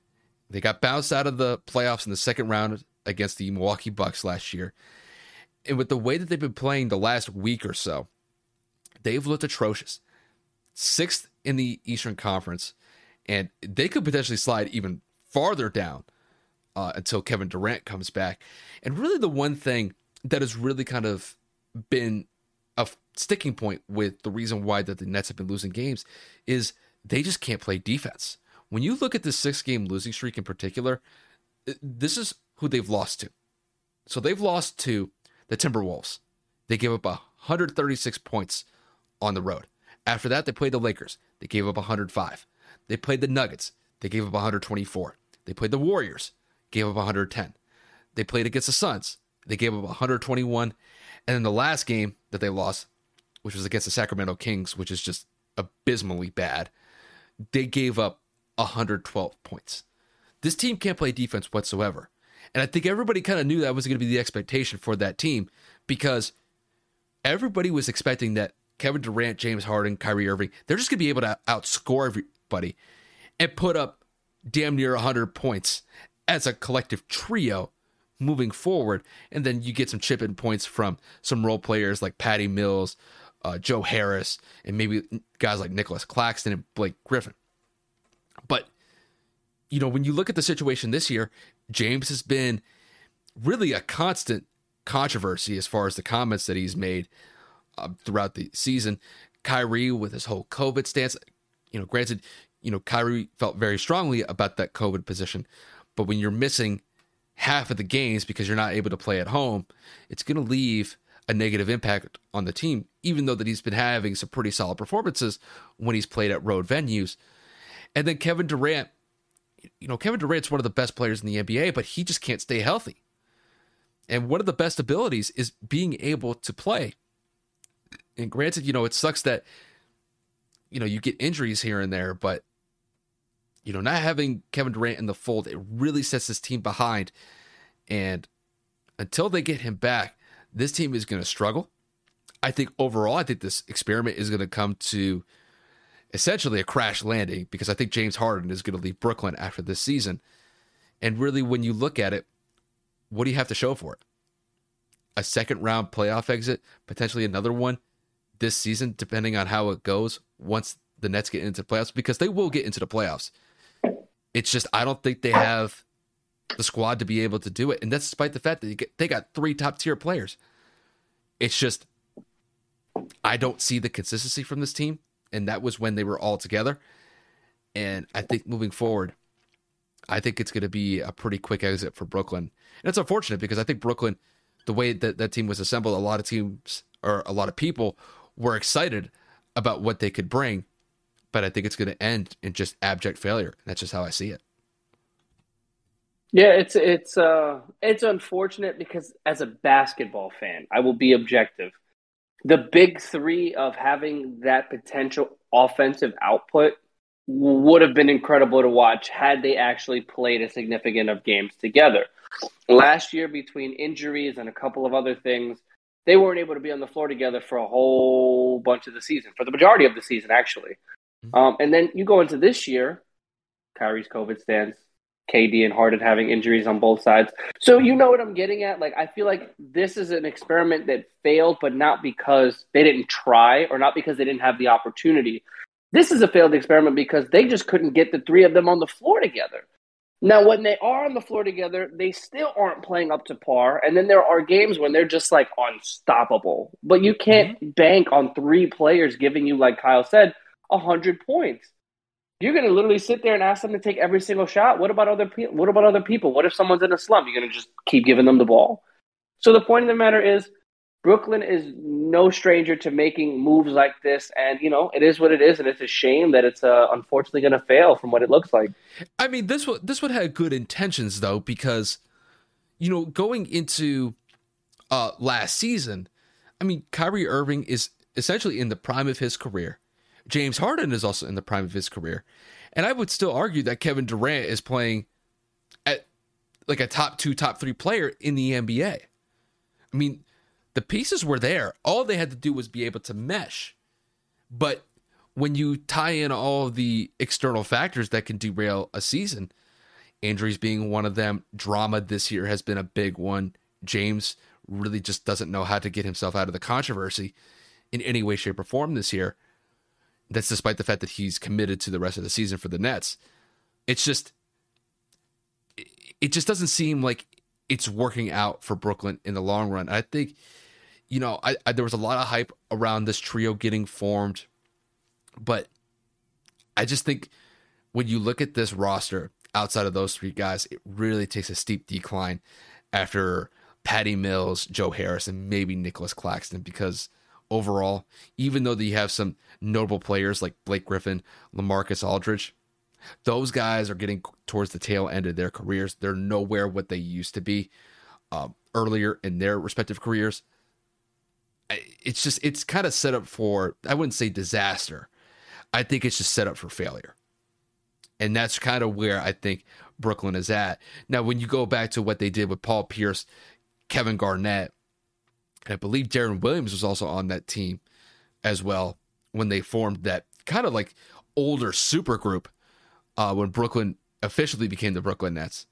They got bounced out of the playoffs in the second round against the Milwaukee Bucks last year. And with the way that they've been playing the last week or so, they've looked atrocious. 6th in the Eastern Conference, and they could potentially slide even farther down until Kevin Durant comes back. And really the one thing that has really kind of been a sticking point with the reason why that the Nets have been losing games is they just can't play defense. When you look at the 6-game losing streak in particular, this is who they've lost to. So they've lost to the Timberwolves. They gave up 136 points on the road. After that, they played the Lakers. They gave up 105. They played the Nuggets. They gave up 124. They played the Warriors. Gave up 110. They played against the Suns. They gave up 121. And then the last game that they lost, which was against the Sacramento Kings, which is just abysmally bad, they gave up 112 points. This team can't play defense whatsoever. And I think everybody kind of knew that was going to be the expectation for that team, because everybody was expecting that Kevin Durant, James Harden, Kyrie Irving, they're just going to be able to outscore everybody and put up damn near 100 points as a collective trio moving forward. And then you get some chip-in points from some role players like Patty Mills, Joe Harris, and maybe guys like Nicholas Claxton and Blake Griffin. But, you know, when you look at the situation this year, James has been really a constant controversy as far as the comments that he's made throughout the season. Kyrie with his whole COVID stance, you know, granted, you know, Kyrie felt very strongly about that COVID position, but when you're missing half of the games because you're not able to play at home, it's going to leave a negative impact on the team, even though that he's been having some pretty solid performances when he's played at road venues. And then Kevin Durant, you know, Kevin Durant's one of the best players in the NBA, but he just can't stay healthy. And one of the best abilities is being able to play. And granted, you know, it sucks that, you know, you get injuries here and there, but, you know, not having Kevin Durant in the fold, it really sets this team behind. And until they get him back, this team is going to struggle. I think overall, I think this experiment is going to come to essentially a crash landing, because I think James Harden is going to leave Brooklyn after this season. And really, when you look at it, what do you have to show for it? A second-round playoff exit, potentially another one this season, depending on how it goes once the Nets get into the playoffs, because they will get into the playoffs. It's just I don't think they have the squad to be able to do it, and that's despite the fact that they got 3 top-tier players. It's just I don't see the consistency from this team, and that was when they were all together. And I think moving forward, I think it's going to be a pretty quick exit for Brooklyn. And it's unfortunate because I think Brooklyn, the way that that team was assembled, a lot of teams or a lot of people were excited about what they could bring, but I think it's going to end in just abject failure. That's just how I see it. Yeah, it's unfortunate because as a basketball fan, I will be objective. The big three of having that potential offensive output would have been incredible to watch had they actually played a significant of games together. Last year, between injuries and a couple of other things, they weren't able to be on the floor together for a whole bunch of the season, for the majority of the season, actually. And then you go into this year, Kyrie's COVID stance, KD and Harden having injuries on both sides. So you know what I'm getting at? Like, I feel like this is an experiment that failed, but not because they didn't try or not because they didn't have the opportunity. This is a failed experiment because they just couldn't get the three of them on the floor together. Now, when they are on the floor together, they still aren't playing up to par. And then there are games when they're just like unstoppable. But you can't bank on 3 players giving you, like Kyle said, 100 points. You're going to literally sit there and ask them to take every single shot. What about other people? What if someone's in a slump? You're going to just keep giving them the ball. So the point of the matter is, Brooklyn is no stranger to making moves like this, and, you know, it is what it is, and it's a shame that it's unfortunately going to fail from what it looks like. I mean, this one had good intentions, though, because, you know, going into last season, I mean, Kyrie Irving is essentially in the prime of his career. James Harden is also in the prime of his career. And I would still argue that Kevin Durant is playing at like a top two, top three player in the NBA. I mean, the pieces were there. All they had to do was be able to mesh. But when you tie in all of the external factors that can derail a season, injuries being one of them, drama this year has been a big one. James really just doesn't know how to get himself out of the controversy in any way, shape, or form this year. That's despite the fact that he's committed to the rest of the season for the Nets. It's just, it just doesn't seem like it's working out for Brooklyn in the long run. I think, you know, there was a lot of hype around this trio getting formed, but I just think when you look at this roster outside of those three guys, it really takes a steep decline after Patty Mills, Joe Harris, and maybe Nicholas Claxton, because overall, even though you have some notable players like Blake Griffin, LaMarcus Aldridge, those guys are getting towards the tail end of their careers. They're nowhere what they used to be earlier in their respective careers. It's just, it's kind of set up for, I wouldn't say disaster. I think it's just set up for failure. And that's kind of where I think Brooklyn is at. Now, when you go back to what they did with Paul Pierce, Kevin Garnett, and I believe Darren Williams was also on that team as well when they formed that kind of like older super group when Brooklyn officially became the Brooklyn Nets.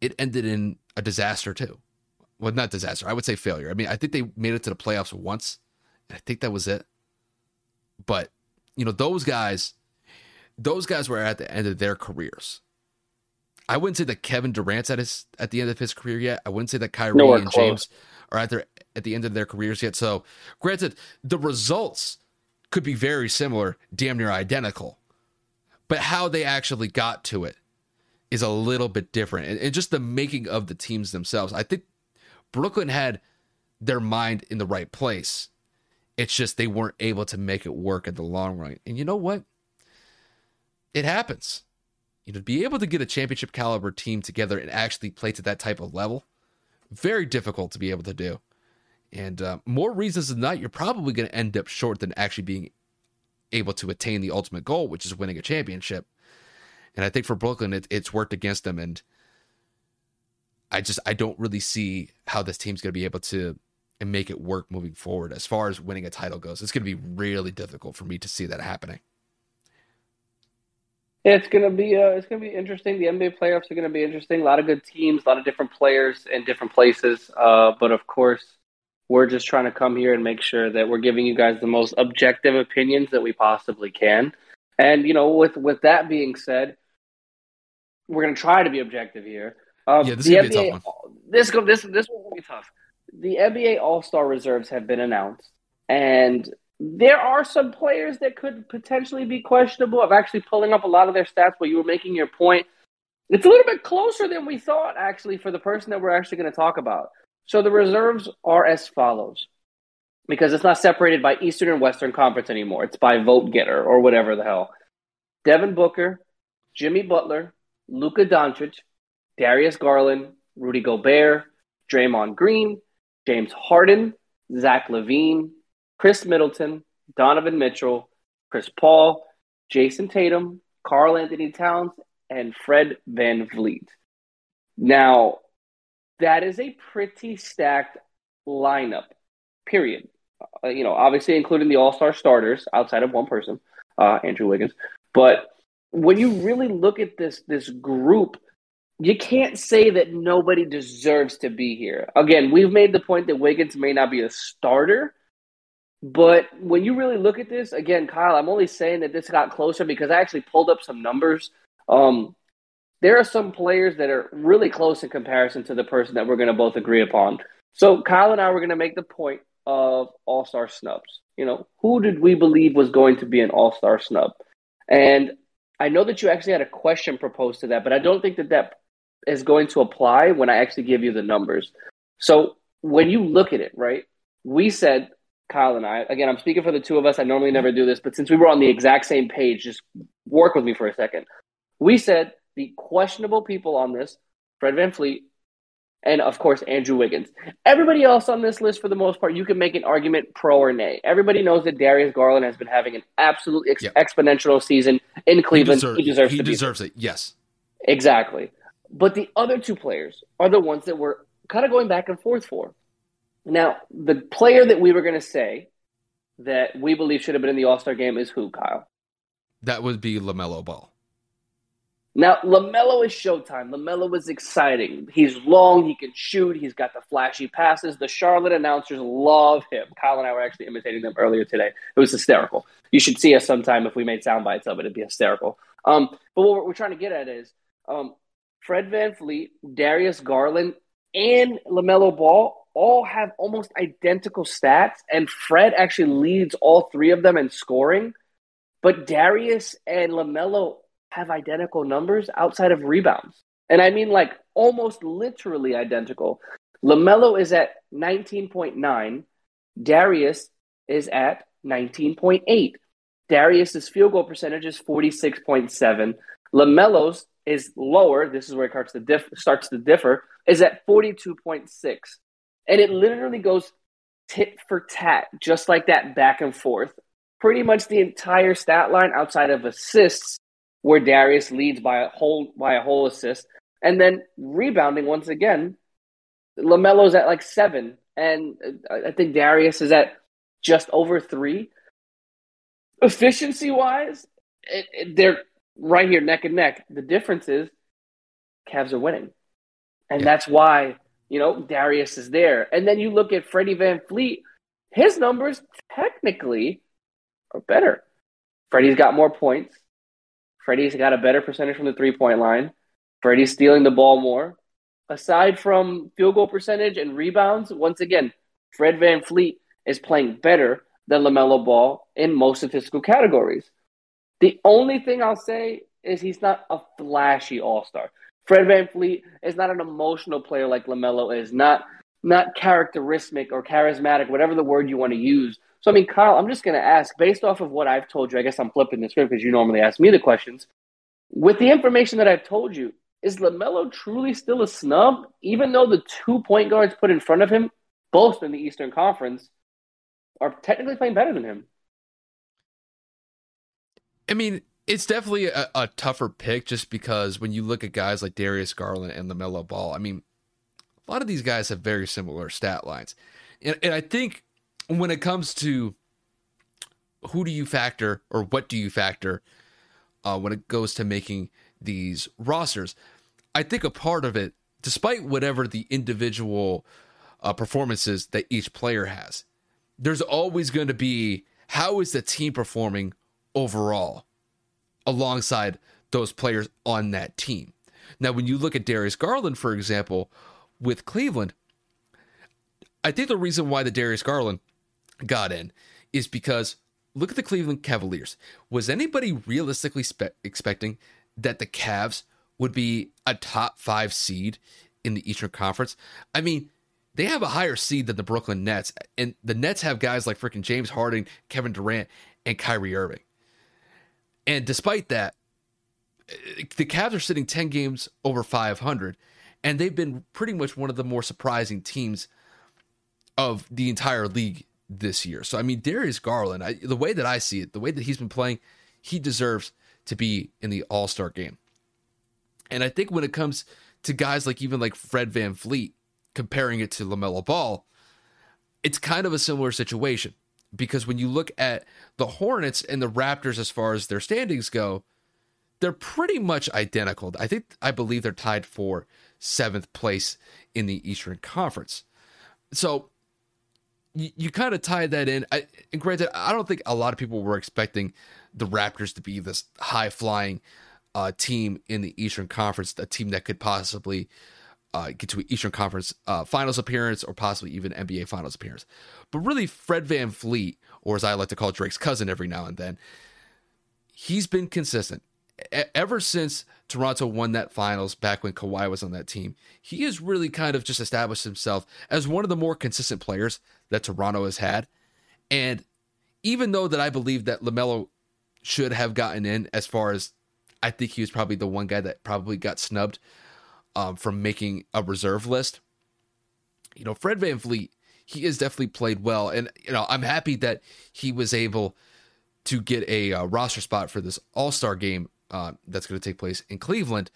It ended in a disaster too. Well, not disaster. I would say failure. I mean, I think they made it to the playoffs once, and I think that was it. But, you know, those guys were at the end of their careers. I wouldn't say that Kevin Durant's at the end of his career yet. I wouldn't say that Kyrie and James are at the end of their careers yet. So granted, the results could be very similar, damn near identical, but how they actually got to it is a little bit different. And just the making of the teams themselves. I think Brooklyn had their mind in the right place. It's just they weren't able to make it work in the long run. And you know what? It happens. You know, to be able to get a championship caliber team together and actually play to that type of level, very difficult to be able to do. And more reasons than not, you're probably going to end up short than actually being able to attain the ultimate goal, which is winning a championship. And I think for Brooklyn, it's worked against them. And I don't really see how this team's going to be able to and make it work moving forward. As far as winning a title goes, it's going to be really difficult for me to see that happening. It's gonna be interesting. The NBA playoffs are gonna be interesting. A lot of good teams, a lot of different players in different places. But of course, we're just trying to come here and make sure that we're giving you guys the most objective opinions that we possibly can. And you know, with that being said, we're gonna try to be objective here. This is gonna be a tough one. This will be tough. The NBA All-Star reserves have been announced, and there are some players that could potentially be questionable. I'm actually pulling up a lot of their stats while you were making your point. It's a little bit closer than we thought, actually, for the person that we're actually going to talk about. So the reserves are as follows, because it's not separated by Eastern and Western Conference anymore. It's by vote getter or whatever the hell. Devin Booker, Jimmy Butler, Luka Doncic, Darius Garland, Rudy Gobert, Draymond Green, James Harden, Zach LaVine, Chris Middleton, Donovan Mitchell, Chris Paul, Jason Tatum, Karl-Anthony Towns, and Fred VanVleet. Now, that is a pretty stacked lineup, period. You know, obviously including the all-star starters outside of one person, Andrew Wiggins. But when you really look at this group, you can't say that nobody deserves to be here. Again, we've made the point that Wiggins may not be a starter, but when you really look at this, again, Kyle, I'm only saying that this got closer because I actually pulled up some numbers. There are some players that are really close in comparison to the person that we're going to both agree upon. So Kyle and I were going to make the point of all-star snubs. You know, who did we believe was going to be an all-star snub? And I know that you actually had a question proposed to that, but I don't think that is going to apply when I actually give you the numbers. So when you look at it, right, we said – Kyle and I, again, I'm speaking for the two of us. I normally never do this, but since we were on the exact same page, just work with me for a second. We said the questionable people on this, Fred VanVleet, and of course, Andrew Wiggins. Everybody else on this list, for the most part, you can make an argument pro or nay. Everybody knows that Darius Garland has been having an absolute exponential season in Cleveland. He deserves it, yes. Exactly. But the other two players are the ones that we're kind of going back and forth for. Now, the player that we were going to say that we believe should have been in the All-Star game is who, Kyle? That would be LaMelo Ball. Now, LaMelo is showtime. LaMelo is exciting. He's long. He can shoot. He's got the flashy passes. The Charlotte announcers love him. Kyle and I were actually imitating them earlier today. It was hysterical. You should see us sometime if we made sound bites of it. It'd be hysterical. But what we're trying to get at is Fred VanVleet, Darius Garland, and LaMelo Ball all have almost identical stats, and Fred actually leads all three of them in scoring. But Darius and LaMelo have identical numbers outside of rebounds. And I mean, like, almost literally identical. LaMelo is at 19.9. Darius is at 19.8. Darius's field goal percentage is 46.7. LaMelo's is lower. This is where it starts to differ, is at 42.6. And it literally goes tit for tat, just like that, back and forth. Pretty much the entire stat line outside of assists, where Darius leads by a whole assist. And then rebounding, once again, LaMelo's at like 7. And I think Darius is at just over 3. Efficiency-wise, they're right here neck and neck. The difference is Cavs are winning. And that's why, you know, Darius is there. And then you look at Freddie VanVleet. His numbers technically are better. Freddie's got more points. Freddie's got a better percentage from the three-point line. Freddie's stealing the ball more. Aside from field goal percentage and rebounds, once again, Fred VanVleet is playing better than LaMelo Ball in most statistical categories. The only thing I'll say is he's not a flashy all-star. Fred VanVleet is not an emotional player like LaMelo is, not characteristic or charismatic, whatever the word you want to use. So, I mean, Kyle, I'm just going to ask, based off of what I've told you, I guess I'm flipping the script because you normally ask me the questions. With the information that I've told you, is LaMelo truly still a snub, even though the 2 point guards put in front of him, both in the Eastern Conference, are technically playing better than him? I mean, it's definitely a tougher pick just because when you look at guys like Darius Garland and LaMelo Ball, I mean, a lot of these guys have very similar stat lines. And I think when it comes to who do you factor or what do you factor when it goes to making these rosters, I think a part of it, despite whatever the individual performances that each player has, there's always going to be how is the team performing overall alongside those players on that team. Now, when you look at Darius Garland, for example, with Cleveland, I think the reason why the Darius Garland got in is because look at the Cleveland Cavaliers. Was anybody realistically expecting that the Cavs would be a top 5 seed in the Eastern Conference? I mean, they have a higher seed than the Brooklyn Nets, and the Nets have guys like freaking James Harden, Kevin Durant, and Kyrie Irving. And despite that, the Cavs are sitting 10 games over 500, and they've been pretty much one of the more surprising teams of the entire league this year. So, I mean, Darius Garland, the way that I see it, the way that he's been playing, he deserves to be in the All-Star game. And I think when it comes to guys like even like Fred VanVleet, comparing it to LaMelo Ball, it's kind of a similar situation because when you look at the Hornets and the Raptors as far as their standings go, they're pretty much identical. I believe they're tied for 7th place in the Eastern Conference. So you kind of tie that in. And granted, I don't think a lot of people were expecting the Raptors to be this high-flying team in the Eastern Conference, a team that could possibly get to an Eastern Conference finals appearance or possibly even NBA finals appearance. But really, Fred VanVleet, or as I like to call Drake's cousin every now and then, he's been consistent. Ever since Toronto won that finals back when Kawhi was on that team, he has really kind of just established himself as one of the more consistent players that Toronto has had. And even though that I believe that LaMelo should have gotten in, as far as I think he was probably the one guy that probably got snubbed from making a reserve list, you know, Fred VanVleet, he has definitely played well. And, you know, I'm happy that he was able to get a roster spot for this All-Star game that's going to take place in Cleveland.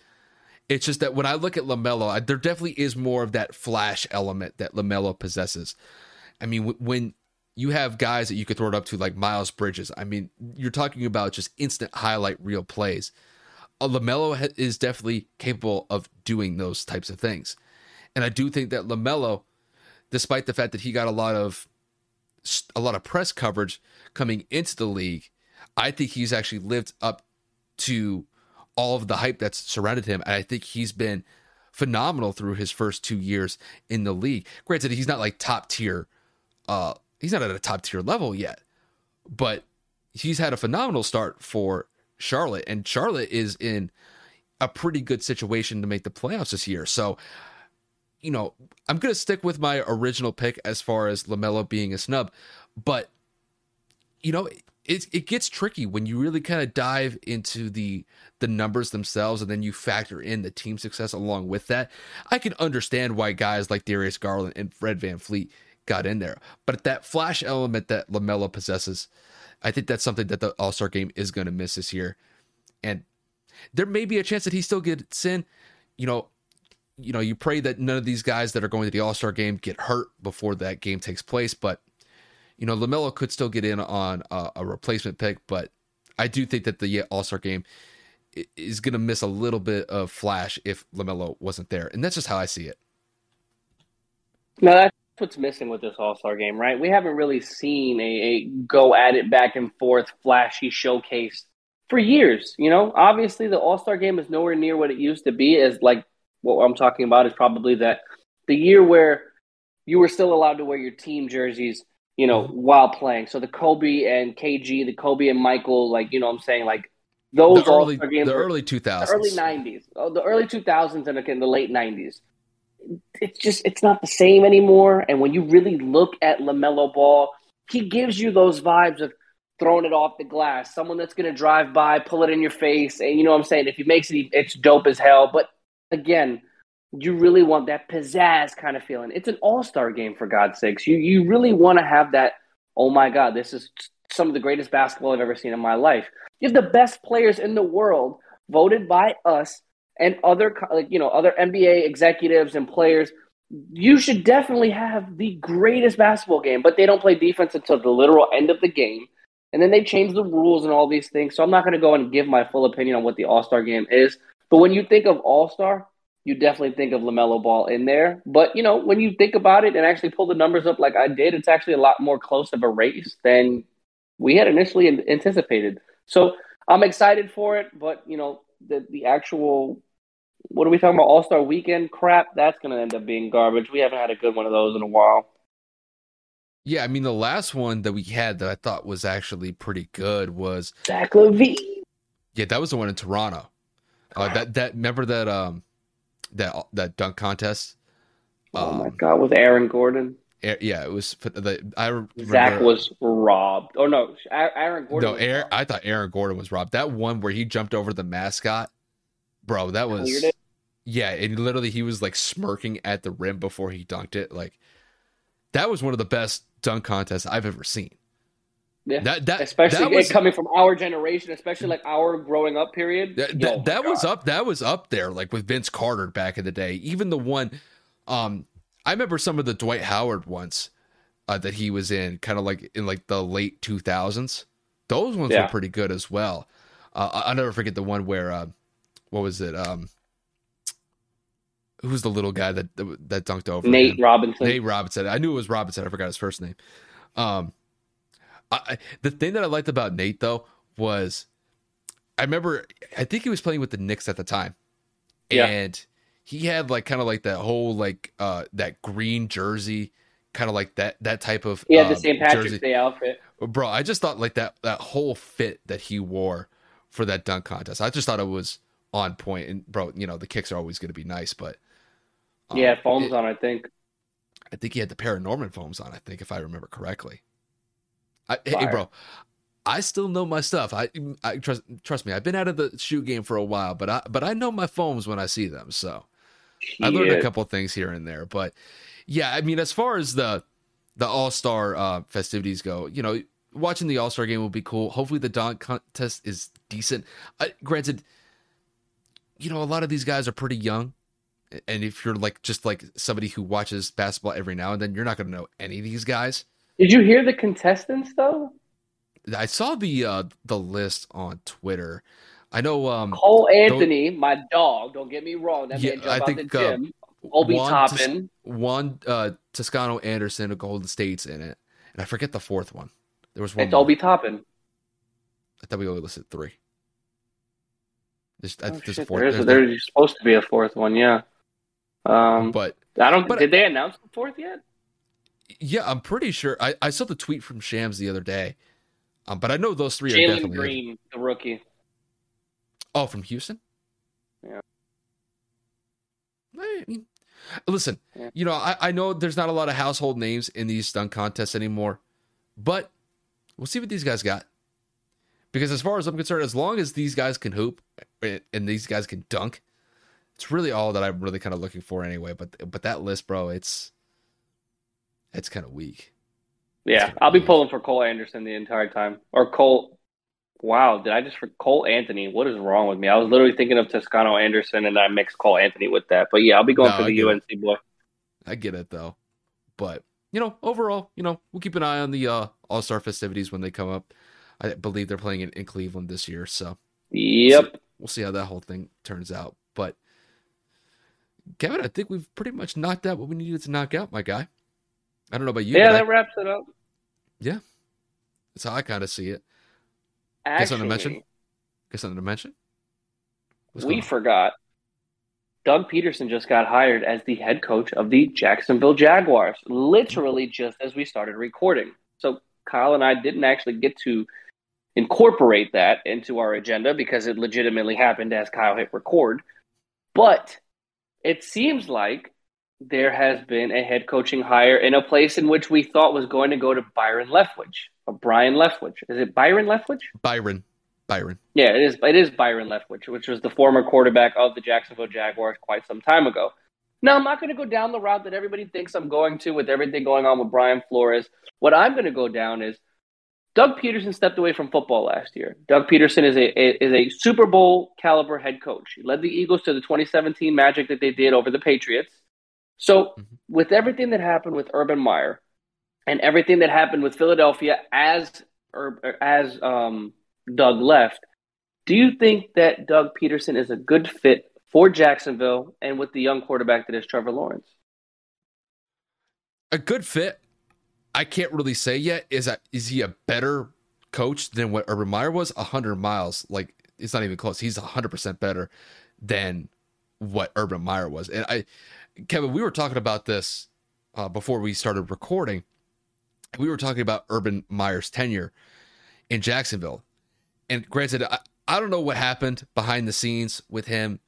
It's just that when I look at LaMelo, there definitely is more of that flash element that LaMelo possesses. I mean, when you have guys that you could throw it up to like Miles Bridges, I mean, you're talking about just instant highlight reel plays. LaMelo is definitely capable of doing those types of things. And I do think that LaMelo, despite the fact that he got a lot of press coverage coming into the league, I think he's actually lived up to all of the hype that's surrounded him. And I think he's been phenomenal through his first 2 years in the league. Granted, he's not like top tier. He's not at a top tier level yet, but he's had a phenomenal start for Charlotte, and Charlotte is in a pretty good situation to make the playoffs this year. So, you know, I'm going to stick with my original pick as far as LaMelo being a snub, but you know, it gets tricky when you really kind of dive into the numbers themselves, and then you factor in the team success along with that. I can understand why guys like Darius Garland and Fred VanVleet got in there, but that flash element that LaMelo possesses, I think that's something that the All-Star game is going to miss this year. And there may be a chance that he still gets in. You know, you pray that none of these guys that are going to the All-Star game get hurt before that game takes place, but you know, LaMelo could still get in on a replacement pick, but I do think that the All-Star game is going to miss a little bit of flash if LaMelo wasn't there. And that's just how I see it. No, that's what's missing with this All-Star game, right? We haven't really seen a go-at-it, back-and-forth, flashy showcase for years. You know, obviously the All-Star game is nowhere near what it used to be. As like what I'm talking about is probably that the year where you were still allowed to wear your team jerseys, you know, while playing. So the Kobe and KG, the Kobe and Michael, like, you know what I'm saying? Like those All-Star games. The early 2000s. The early 90s. The early 2000s and again, the late 90s. It's not the same anymore. And when you really look at LaMelo Ball, he gives you those vibes of throwing it off the glass. Someone that's going to drive by, pull it in your face. And you know what I'm saying? If he makes it, it's dope as hell. But again, you really want that pizzazz kind of feeling. It's an all-star game, for God's sakes. You really want to have that, oh my God, this is some of the greatest basketball I've ever seen in my life. You have the best players in the world voted by us and other NBA executives and players. You should definitely have the greatest basketball game, but they don't play defense until the literal end of the game. And then they change the rules and all these things. So I'm not going to go and give my full opinion on what the all-star game is. But when you think of all-star, you definitely think of LaMelo Ball in there. But, you know, when you think about it and actually pull the numbers up like I did, it's actually a lot more close of a race than we had initially anticipated. So I'm excited for it. But, you know, the actual, what are we talking about, All-Star Weekend crap, that's going to end up being garbage. We haven't had a good one of those in a while. Yeah, I mean, the last one that we had that I thought was actually pretty good was Zach LaVine. Yeah, that was the one in Toronto. That dunk contest. Oh my God, with Aaron Gordon. Yeah, it was. Zach was robbed. Oh no, Aaron Gordon. No, I thought Aaron Gordon was robbed. That one where he jumped over the mascot, bro. That was. Yeah, and literally he was like smirking at the rim before he dunked it. Like that was one of the best dunk contests I've ever seen. Yeah, especially coming from our generation, especially like our growing up period. That was up there, like with Vince Carter back in the day. Even the one, I remember some of the Dwight Howard ones that he was in, kind of like in like the late 2000s. Those ones were pretty good as well. I'll never forget the one where, what was it? Who's the little guy that dunked over? Nate Robinson. I knew it was Robinson. I forgot his first name. The thing that I liked about Nate, though, was I remember I think he was playing with the Knicks at the time, and he had like kind of like that whole like that green jersey, kind of like that type of the St. Patrick's Day outfit. Bro, I just thought like that whole fit that he wore for that dunk contest, I just thought it was on point. And bro, you know the kicks are always going to be nice, but foams on. I think he had the Paranorman foams on. I think if I remember correctly. Hey, bro, I still know my stuff. I trust me. I've been out of the shoe game for a while, but I know my foams when I see them. So I learned a couple of things here and there. But yeah, I mean, as far as the All-Star festivities go, you know, watching the All-Star game will be cool. Hopefully, the dunk contest is decent. Granted, you know, a lot of these guys are pretty young. And if you're like just like somebody who watches basketball every now and then, you're not going to know any of these guys. Did you hear the contestants though? I saw the list on Twitter. I know Cole Anthony, my dog. Don't get me wrong. That man jumped out the gym. Obi Toppin, Toscano Anderson of Golden State's in it, and I forget the fourth one. There was one. It's Obi Toppin. I thought we only listed three. There's supposed to be a fourth one, yeah. But I don't. But, did they announce the fourth yet? Yeah, I'm pretty sure. I saw the tweet from Shams the other day, but I know those three are definitely. Jalen Green, the rookie. Oh, from Houston? Yeah. I mean, listen, you know, I know there's not a lot of household names in these dunk contests anymore, but we'll see what these guys got. Because as far as I'm concerned, as long as these guys can hoop and these guys can dunk, it's really all that I'm really kind of looking for anyway. But that list, bro, it's kind of weak. Yeah, I'll be pulling for Cole Anderson the entire time. Or Cole. Wow, did I just for Cole Anthony? What is wrong with me? I was literally thinking of Toscano Anderson, and I mixed Cole Anthony with that. But yeah, I'll be going for the UNC boy. I get it though, but you know, overall, you know, we'll keep an eye on the All-Star festivities when they come up. I believe they're playing in Cleveland this year, so yep, we'll see how that whole thing turns out. But Kevin, I think we've pretty much knocked out what we needed to knock out, my guy. I don't know about you. Yeah, that wraps it up. Yeah, that's how I kind of see it. Actually, Guess something to mention? We forgot. Doug Peterson just got hired as the head coach of the Jacksonville Jaguars, literally just as we started recording. So Kyle and I didn't actually get to incorporate that into our agenda because it legitimately happened as Kyle hit record. But it seems like there has been a head coaching hire in a place in which we thought was going to go to Byron Leftwich. Brian Leftwich. Is it Byron Leftwich? Byron. Yeah, it is. It is Byron Leftwich, which was the former quarterback of the Jacksonville Jaguars quite some time ago. Now, I'm not going to go down the route that everybody thinks I'm going to with everything going on with Brian Flores. What I'm going to go down is Doug Peterson stepped away from football last year. Doug Peterson is a Super Bowl caliber head coach. He led the Eagles to the 2017 Magic that they did over the Patriots. So with everything that happened with Urban Meyer, and everything that happened with Philadelphia as Doug left, do you think that Doug Peterson is a good fit for Jacksonville and with the young quarterback that is Trevor Lawrence? A good fit, I can't really say yet. Is he a better coach than what Urban Meyer was? 100 miles. Like, it's not even close. He's 100% better than what Urban Meyer was. And Kevin, we were talking about this before we started recording. We were talking about Urban Meyer's tenure in Jacksonville. And granted, I don't know what happened behind the scenes with him.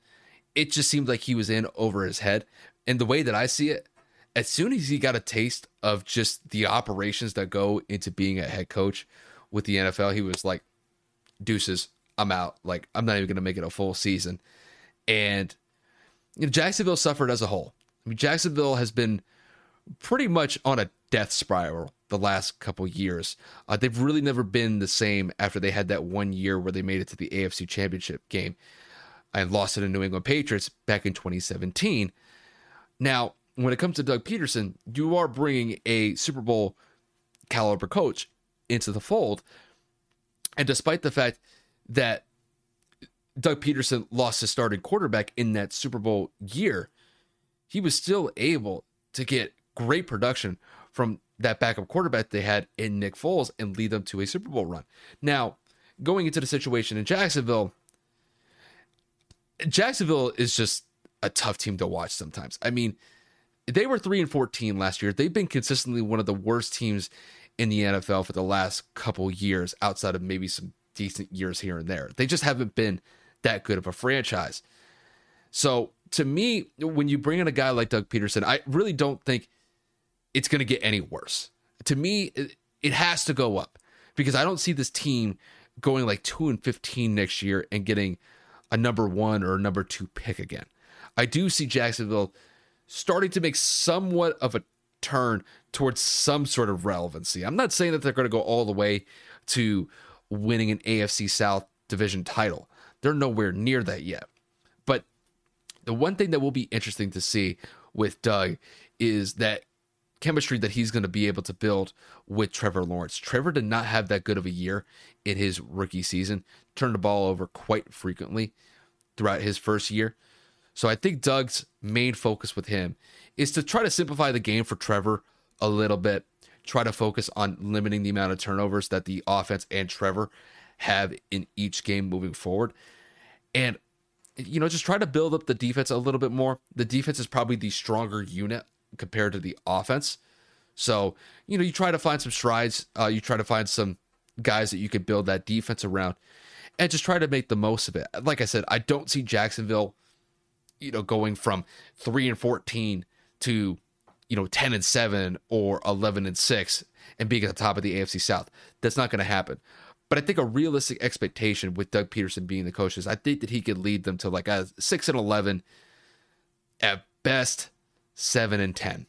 It just seemed like he was in over his head. And the way that I see it, as soon as he got a taste of just the operations that go into being a head coach with the NFL, he was like, deuces, I'm out. Like, I'm not even going to make it a full season. And you know, Jacksonville suffered as a whole. I mean, Jacksonville has been pretty much on a death spiral the last couple years. They've really never been the same after they had that one year where they made it to the AFC Championship game and lost to the New England Patriots back in 2017. Now, when it comes to Doug Peterson, you are bringing a Super Bowl caliber coach into the fold. And despite the fact that Doug Peterson lost his starting quarterback in that Super Bowl year, he was still able to get great production from that backup quarterback they had in Nick Foles and lead them to a Super Bowl run. Now, going into the situation in Jacksonville, Jacksonville is just a tough team to watch sometimes. I mean, they were 3-14 last year. They've been consistently one of the worst teams in the NFL for the last couple years, outside of maybe some decent years here and there. They just haven't been that good of a franchise. So to me, when you bring in a guy like Doug Peterson, I really don't think it's going to get any worse. To me, it has to go up because I don't see this team going like 2-15 next year and getting a number one or a number two pick again. I do see Jacksonville starting to make somewhat of a turn towards some sort of relevancy. I'm not saying that they're going to go all the way to winning an AFC South division title. They're nowhere near that yet. But The one thing that will be interesting to see with Doug is that chemistry that he's going to be able to build with Trevor Lawrence. Trevor did not have that good of a year in his rookie season, turned the ball over quite frequently throughout his first year. So I think Doug's main focus with him is to try to simplify the game for Trevor a little bit, try to focus on limiting the amount of turnovers that the offense and Trevor have in each game moving forward. And, you know, just try to build up the defense a little bit more. The defense is probably the stronger unit compared to the offense. So, you know, you try to find some strides. You try to find some guys that you could build that defense around and just try to make the most of it. Like I said, I don't see Jacksonville, you know, going from 3-14 to, you know, 10-7 or 11-6 and being at the top of the AFC South. That's not going to happen. But I think a realistic expectation with Doug Peterson being the coach is I think that he could lead them to like a 6-11 at best, 7-10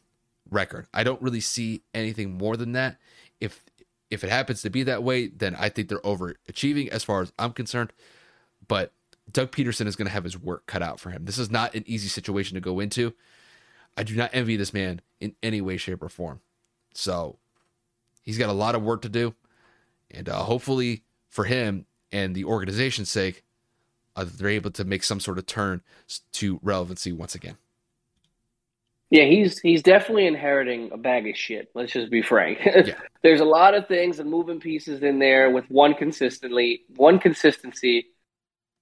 record. I don't really see anything more than that. If it happens to be that way, then I think they're overachieving as far as I'm concerned. But Doug Peterson is going to have his work cut out for him. This is not an easy situation to go into. I do not envy this man in any way, shape, or form. So he's got a lot of work to do. And hopefully for him and the organization's sake, they're able to make some sort of turn to relevancy once again. Yeah, he's definitely inheriting a bag of shit. Let's just be frank. Yeah. There's a lot of things and moving pieces in there with one consistency.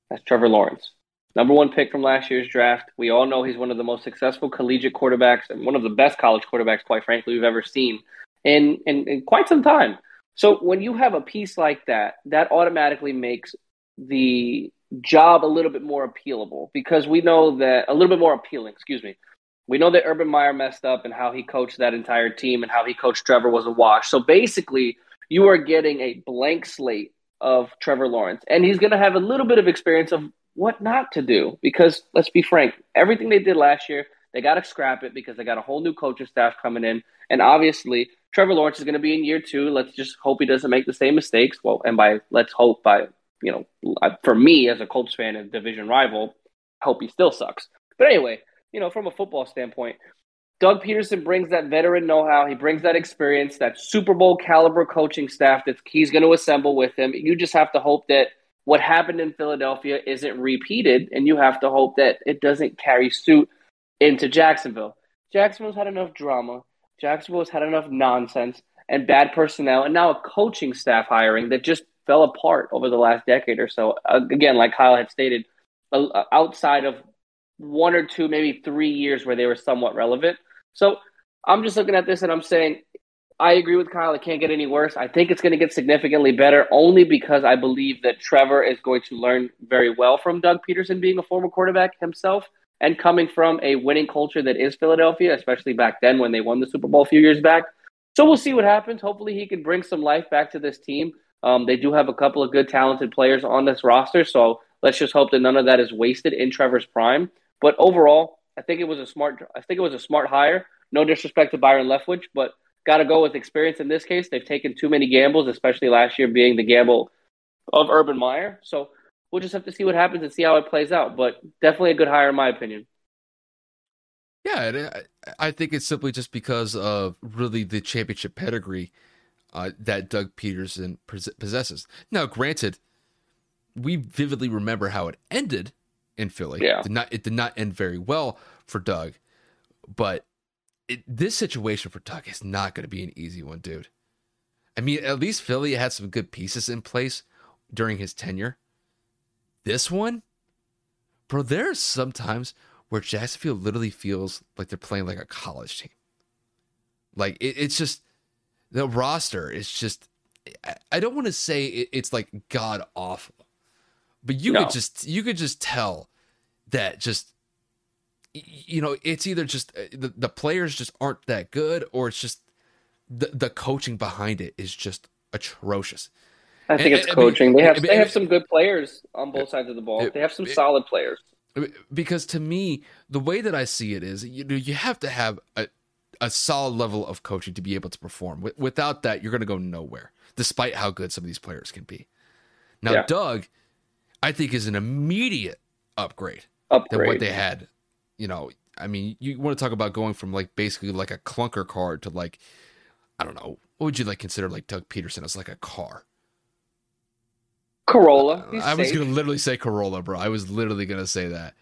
That's Trevor Lawrence. Number one pick from last year's draft. We all know he's one of the most successful collegiate quarterbacks and one of the best college quarterbacks, quite frankly, we've ever seen in quite some time. So when you have a piece like that, that automatically makes the job a little bit more appealable because we know that We know that Urban Meyer messed up and how he coached that entire team and how he coached Trevor was a wash. So basically you are getting a blank slate of Trevor Lawrence, and he's going to have a little bit of experience of what not to do because let's be frank, everything they did last year, they got to scrap it because they got a whole new coaching staff coming in. And obviously Trevor Lawrence is going to be in year two. Let's just hope he doesn't make the same mistakes. Well, and by let's hope, by, you know, for me as a Colts fan and division rival, hope he still sucks. But anyway, you know, from a football standpoint, Doug Peterson brings that veteran know-how. He brings that experience, that Super Bowl caliber coaching staff that he's going to assemble with him. You just have to hope that what happened in Philadelphia isn't repeated, and you have to hope that it doesn't carry suit into Jacksonville. Jacksonville's had enough drama. Jacksonville's had enough nonsense and bad personnel, and now a coaching staff hiring that just fell apart over the last decade or so. Again, like Kyle had stated, outside of one or two, maybe 3 years where they were somewhat relevant. So I'm just looking at this and I'm saying, I agree with Kyle, it can't get any worse. I think it's going to get significantly better only because I believe that Trevor is going to learn very well from Doug Peterson being a former quarterback himself and coming from a winning culture that is Philadelphia, especially back then when they won the Super Bowl a few years back. So we'll see what happens. Hopefully he can bring some life back to this team. They do have a couple of good, talented players on this roster. So let's just hope that none of that is wasted in Trevor's prime. But overall, I think it was a smart hire. No disrespect to Byron Leftwich, but got to go with experience in this case. They've taken too many gambles, especially last year being the gamble of Urban Meyer. So we'll just have to see what happens and see how it plays out. But definitely a good hire in my opinion. Yeah, I think it's simply just because of really the championship pedigree that Doug Peterson possesses. Now, granted, we vividly remember how it ended in Philly. Yeah. It did not end very well for Doug, but this situation for Doug is not going to be an easy one, dude. I mean, at least Philly had some good pieces in place during his tenure. This one, bro, there are some times where Jacksonville literally feels like they're playing like a college team. Like it's just the roster is just, I don't want to say it's like god awful, but you could just tell that just, you know, it's either just the players just aren't that good, or it's just the coaching behind it is just atrocious. I think it's coaching. They have some good players on both sides of the ball. They have some solid players. Because to me, the way that I see it is, you know, you have to have a solid level of coaching to be able to perform. Without that, you're going to go nowhere, despite how good some of these players can be. Now, yeah. Doug, I think, is an immediate upgrade than what they had you know, I mean, you want to talk about going from like basically like a clunker car to like, I don't know, what would you like consider like Doug Peterson as like a car? Corolla. I was going to literally say Corolla, bro. I was literally going to say that.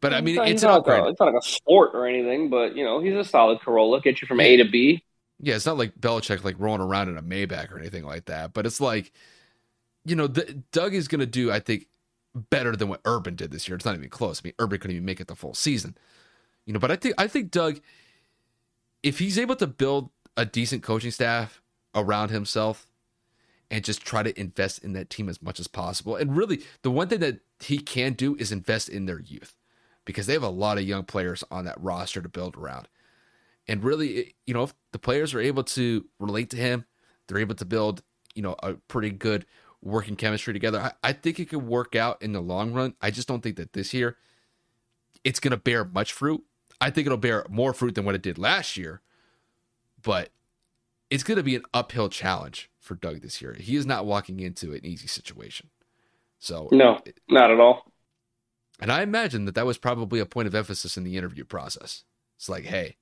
But I mean, it's not like a sport or anything, but you know, he's a solid Corolla. Get you from A to B. Yeah, it's not like Belichick like rolling around in a Maybach or anything like that. But it's like, you know, Doug is going to do, I think, better than what Urban did this year. It's not even close. I mean, Urban couldn't even make it the full season. You know, but I think Doug, if he's able to build a decent coaching staff around himself and just try to invest in that team as much as possible. And really, the one thing that he can do is invest in their youth, because they have a lot of young players on that roster to build around. And really, you know, if the players are able to relate to him, they're able to build, you know, a pretty good working chemistry together. I think it could work out in the long run. I just don't think that this year it's going to bear much fruit. I think it'll bear more fruit than what it did last year, but it's going to be an uphill challenge for Doug this year. He is not walking into an easy situation. So no, not at all. And I imagine that was probably a point of emphasis in the interview process. It's like, hey,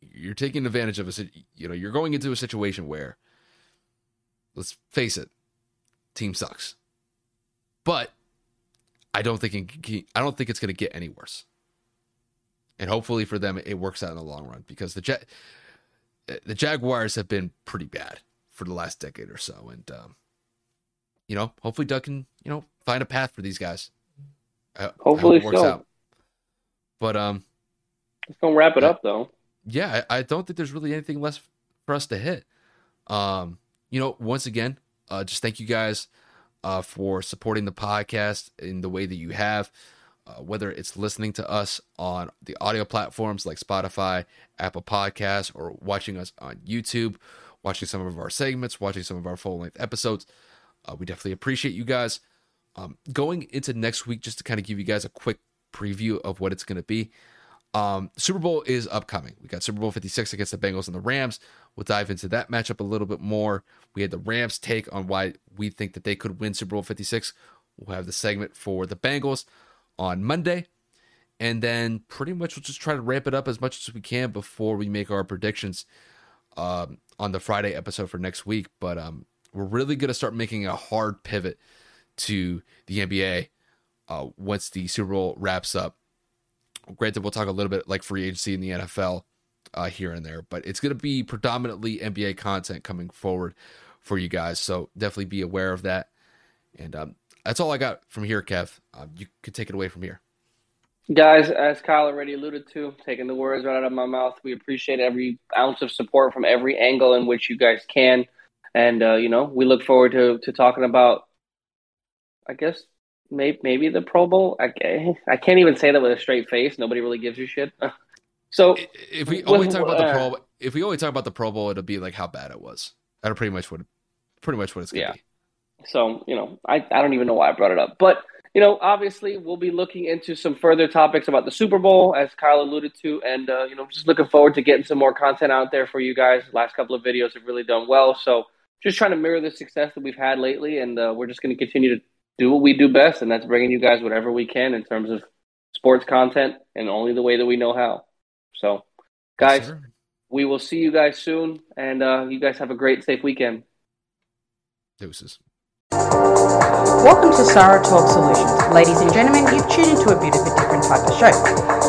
you're taking advantage of a, you know, you're going into a situation where, let's face it, team sucks, but I don't think it's going to get any worse. And hopefully for them, it works out in the long run, because the Jaguars have been pretty bad for the last decade or so. And, you know, hopefully Doug can, you know, find a path for these guys. Hopefully it works out. But, it's going to wrap it up though. Yeah. I don't think there's really anything less for us to hit. You know, once again, just thank you guys for supporting the podcast in the way that you have, whether it's listening to us on the audio platforms like Spotify, Apple Podcasts, or watching us on YouTube, watching some of our segments, watching some of our full-length episodes. We definitely appreciate you guys. Going into next week, just to kind of give you guys a quick preview of what it's going to be. Super Bowl is upcoming. We got Super Bowl 56 against the Bengals and the Rams. We'll dive into that matchup a little bit more. We had the Rams take on why we think that they could win Super Bowl 56. We'll have the segment for the Bengals on Monday. And then pretty much we'll just try to ramp it up as much as we can before we make our predictions on the Friday episode for next week. But we're really going to start making a hard pivot to the NBA once the Super Bowl wraps up. Granted, we'll talk a little bit like free agency in the NFL here and there, but it's going to be predominantly NBA content coming forward for you guys. So definitely be aware of that. And that's all I got from here, Kev. You could take it away from here. Guys, as Kyle already alluded to, taking the words right out of my mouth, we appreciate every ounce of support from every angle in which you guys can. And, you know, we look forward to talking about, I guess, maybe the Pro Bowl. I can't even say that with a straight face. Nobody really gives you shit. So if we only talk about the Pro Bowl, it'll be like how bad it was. That'll pretty much what it's going to be. So, you know, I don't even know why I brought it up. But, you know, obviously we'll be looking into some further topics about the Super Bowl, as Kyle alluded to. And, you know, just looking forward to getting some more content out there for you guys. The last couple of videos have really done well. So just trying to mirror the success that we've had lately. And we're just going to continue to do what we do best, and that's bringing you guys whatever we can in terms of sports content, and only the way that we know how. So, guys, yes, we will see you guys soon, and you guys have a great, safe weekend. Deuces. Welcome to Sarah Talk Solutions. Ladies and gentlemen, you've tuned into a bit of a different type of show.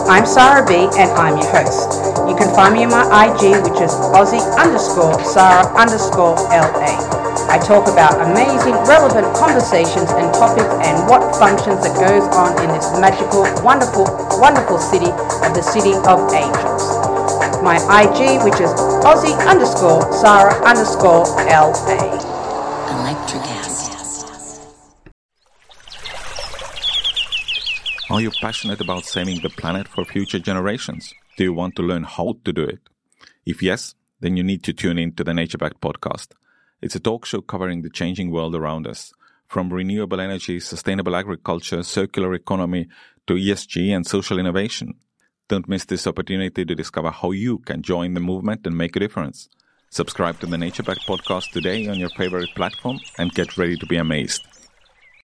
I'm Sarah B, and I'm your host. You can find me on my IG, which is Aussie_Sarah_LA. I talk about amazing, relevant conversations and topics and what functions that goes on in this magical, wonderful, wonderful city of the City of Angels. My IG, which is Aussie_Sarah_LA. Electric acid. Are you passionate about saving the planet for future generations? Do you want to learn how to do it? If yes, then you need to tune in to the Nature Back podcast. It's a talk show covering the changing world around us, from renewable energy, sustainable agriculture, circular economy, to ESG and social innovation. Don't miss this opportunity to discover how you can join the movement and make a difference. Subscribe to the Nature Back podcast today on your favorite platform and get ready to be amazed.